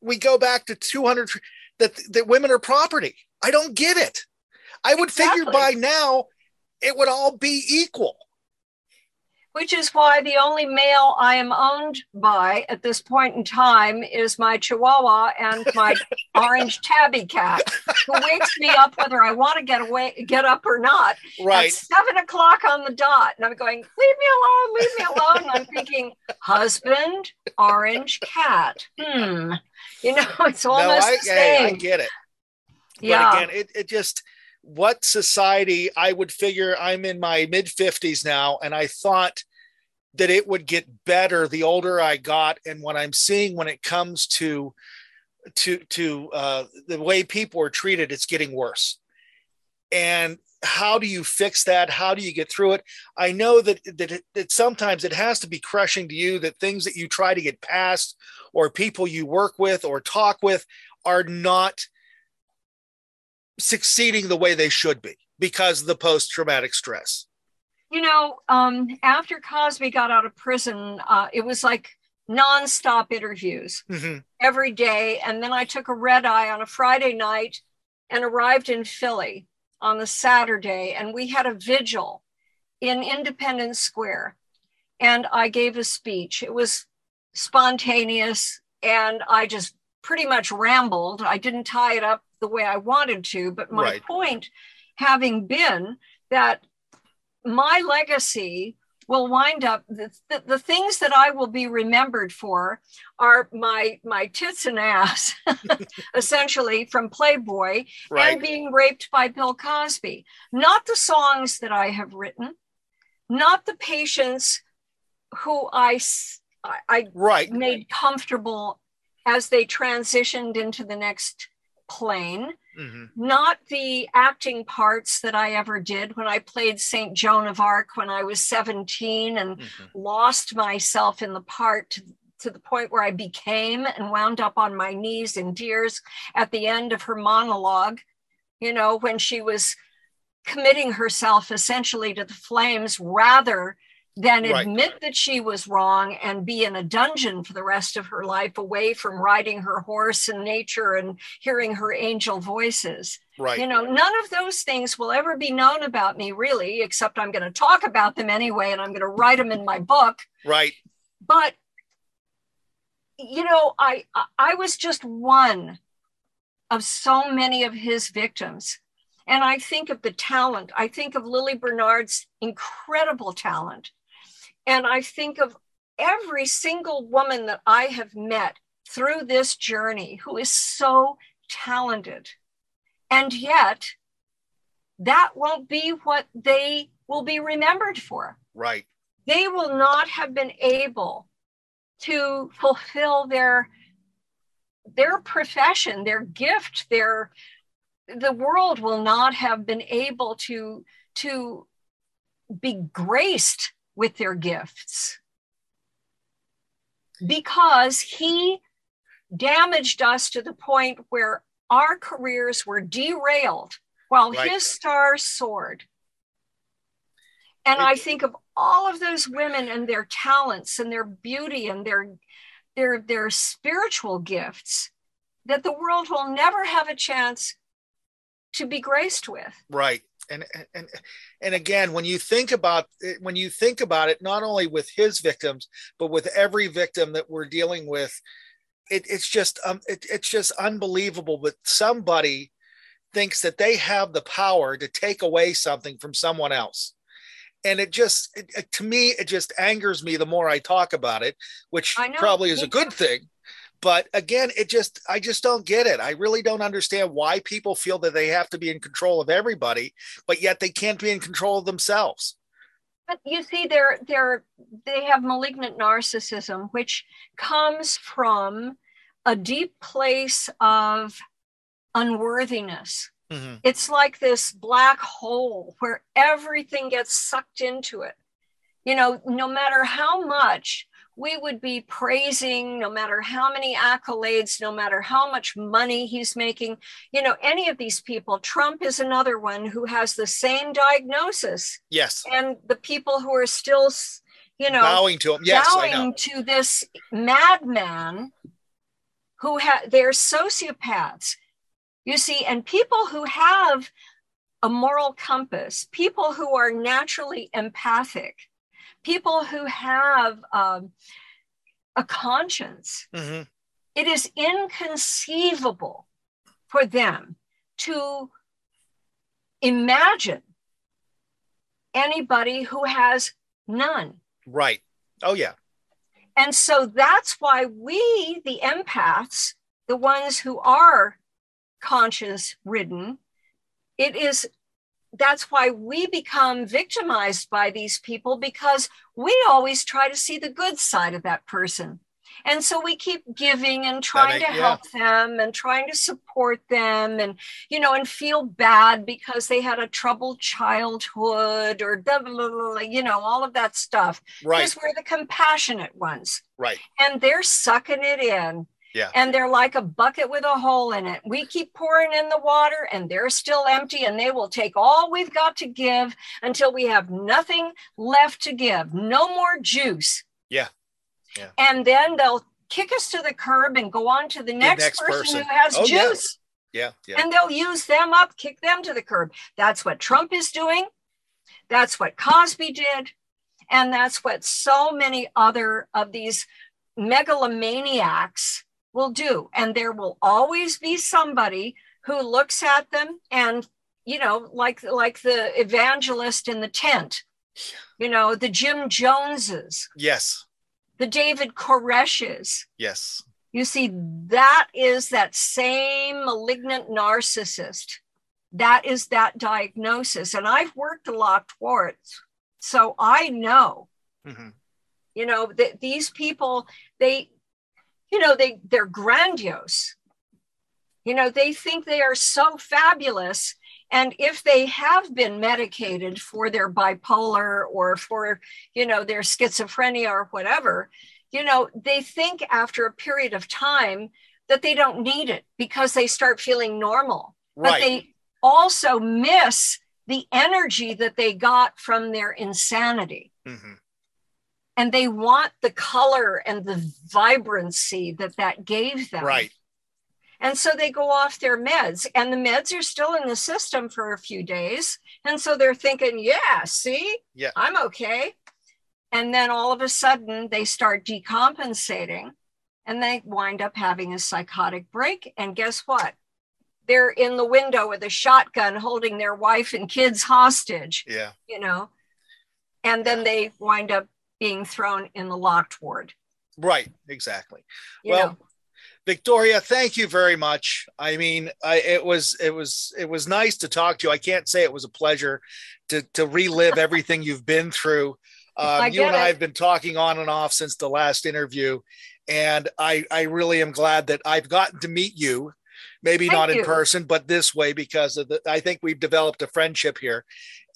we go back to two hundred, that, that women are property. I don't get it. I would exactly. figure by now it would all be equal. Which is why the only male I am owned by at this point in time is my Chihuahua and my orange tabby cat, who wakes me up whether I want to get away, get up or not. Right. At seven o'clock on the dot. And I'm going, leave me alone, leave me alone. And I'm thinking, husband, orange cat. Hmm. You know, it's almost no, I, the same. I, I get it. Yeah. But again, it, it just... What society, I would figure I'm in my mid fifties now, and I thought that it would get better the older I got. And what I'm seeing when it comes to to to uh, the way people are treated, it's getting worse. And how do you fix that? How do you get through it? I know that that, it, that sometimes it has to be crushing to you that things that you try to get past, or people you work with or talk with, are not succeeding the way they should be because of the post-traumatic stress. You know, um, after Cosby got out of prison, uh, it was like nonstop interviews mm-hmm. every day. And then I took a red eye on a Friday night and arrived in Philly on the Saturday. And we had a vigil in Independence Square. And I gave a speech. It was spontaneous. And I just pretty much rambled. I didn't tie it up the way I wanted to, but my right. point having been that my legacy will wind up, the, the, the things that I will be remembered for are my my tits and ass, essentially, from Playboy right. and being raped by Bill Cosby. Not the songs that I have written, not the patients who I, I right. made comfortable as they transitioned into the next plane, mm-hmm. not the acting parts that I ever did when I played Saint Joan of Arc when I was seventeen and mm-hmm. lost myself in the part to, to the point where I became and wound up on my knees in tears at the end of her monologue, you know, when she was committing herself essentially to the flames rather than right. admit that she was wrong and be in a dungeon for the rest of her life, away from riding her horse in nature and hearing her angel voices. Right. You know, none of those things will ever be known about me, really, except I'm going to talk about them anyway, and I'm going to write them in my book. Right. But, you know, I I was just one of so many of his victims. And I think of the talent. I think of Lily Bernard's incredible talent. And I think of every single woman that I have met through this journey who is so talented. And yet, that won't be what they will be remembered for. Right. They will not have been able to fulfill their, their profession, their gift, their... The world will not have been able to, to be graced with their gifts because he damaged us to the point where our careers were derailed while right. his star soared. And it, I think of all of those women and their talents and their beauty and their, their, their spiritual gifts that the world will never have a chance to be graced with. Right. And, and, and again, when you think about it, when you think about it, not only with his victims, but with every victim that we're dealing with, it, it's just, um, it, it's just unbelievable. But somebody thinks that they have the power to take away something from someone else. And it just, it, it, to me, it just angers me the more I talk about it, which I know, probably is a good thing. But again, it just, I just don't get it. I really don't understand why people feel that they have to be in control of everybody, but yet they can't be in control of themselves. But you see, they're, they're, they have malignant narcissism, which comes from a deep place of unworthiness. Mm-hmm. It's like this black hole where everything gets sucked into it. You know, no matter how much we would be praising, no matter how many accolades, no matter how much money he's making, you know, any of these people, Trump is another one who has the same diagnosis. Yes. And the people who are still, you know, bowing to him. Yes, bowing I know. to this madman who ha- they're sociopaths. You see, and people who have a moral compass, people who are naturally empathic, people who have um, a conscience, mm-hmm. it is inconceivable for them to imagine anybody who has none. Right. Oh, yeah. And so that's why we, the empaths, the ones who are conscience ridden, it is, that's why we become victimized by these people, because we always try to see the good side of that person. And so we keep giving and trying make, to help yeah. them and trying to support them and, you know, and feel bad because they had a troubled childhood or, blah, blah, blah, you know, all of that stuff. Right. Because we're the compassionate ones. Right. And they're sucking it in. Yeah. And they're like a bucket with a hole in it. We keep pouring in the water and they're still empty, and they will take all we've got to give until we have nothing left to give. No more juice. Yeah. Yeah. And then they'll kick us to the curb and go on to the next, the next person, person who has oh, juice. Yeah. Yeah. Yeah. And they'll use them up, kick them to the curb. That's what Trump is doing. That's what Cosby did. And that's what so many other of these megalomaniacs will do. And there will always be somebody who looks at them and, you know, like, like the evangelist in the tent, you know, the Jim Joneses. Yes. The David Koreshes. Yes. You see, that is that same malignant narcissist. That is that diagnosis. And I've worked a lot towards, so I know, mm-hmm. you know, that these people, they, you know, they, they're grandiose. You know, they think they are so fabulous. And if they have been medicated for their bipolar or for, you know, their schizophrenia or whatever, you know, they think after a period of time that they don't need it because they start feeling normal. Right. But they also miss the energy that they got from their insanity. Mm-hmm. And they want the color and the vibrancy that that gave them. Right. And so they go off their meds, and the meds are still in the system for a few days. And so they're thinking, yeah, see, yeah. I'm okay. And then all of a sudden they start decompensating and they wind up having a psychotic break. And guess what? They're in the window with a shotgun holding their wife and kids hostage. Yeah. You know, and then they wind up being thrown in the locked ward. Right, exactly. You well, know. Victoria, thank you very much. I mean, I, it was it was it was nice to talk to you. I can't say it was a pleasure to to relive everything you've been through. Um, you and I have been talking on and off since the last interview, and I I really am glad that I've gotten to meet you. Maybe thank not you. in person, but this way, because of the, I think we've developed a friendship here.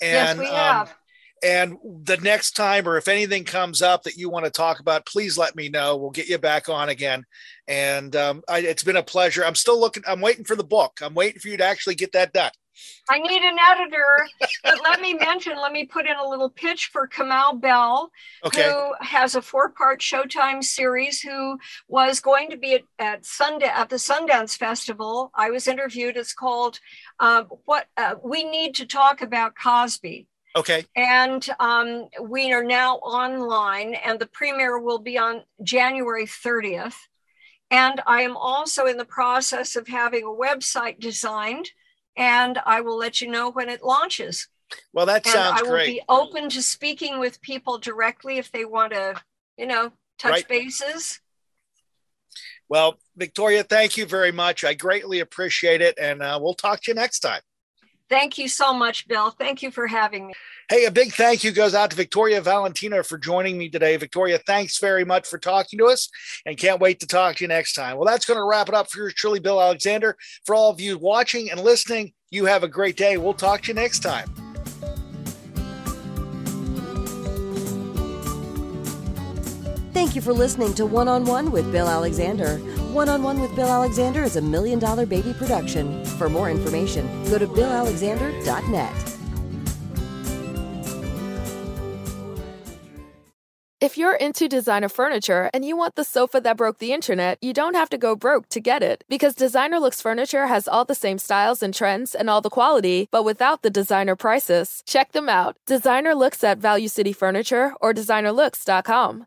And yes, we have. Um, And the next time, or if anything comes up that you want to talk about, please let me know. We'll get you back on again. And um, I, it's been a pleasure. I'm still looking. I'm waiting for the book. I'm waiting for you to actually get that done. I need an editor. But let me mention, let me put in a little pitch for Kamau Bell, okay. who has a four-part Showtime series, who was going to be at, at, Sunda- at the Sundance Festival. I was interviewed. It's called uh, "What uh, We Need to Talk About Cosby." Okay. And um, we are now online, and the premiere will be on January thirtieth. And I am also in the process of having a website designed, and I will let you know when it launches. Well, that sounds great. I will great. be open to speaking with people directly if they want to, you know, touch right. bases. Well, Victoria, thank you very much. I greatly appreciate it. And uh, we'll talk to you next time. Thank you so much, Bill. Thank you for having me. Hey, a big thank you goes out to Victoria Valentino for joining me today. Victoria, thanks very much for talking to us, and can't wait to talk to you next time. Well, that's going to wrap it up for yours truly, Bill Alexander. For all of you watching and listening, you have a great day. We'll talk to you next time. Thank you for listening to One-on-One with Bill Alexander. One-on-One with Bill Alexander is a Million Dollar Baby production. For more information, go to bill alexander dot net. If you're into designer furniture and you want the sofa that broke the internet, you don't have to go broke to get it. Because Designer Looks Furniture has all the same styles and trends and all the quality, but without the designer prices. Check them out. Designer Looks at Value City Furniture or designer looks dot com.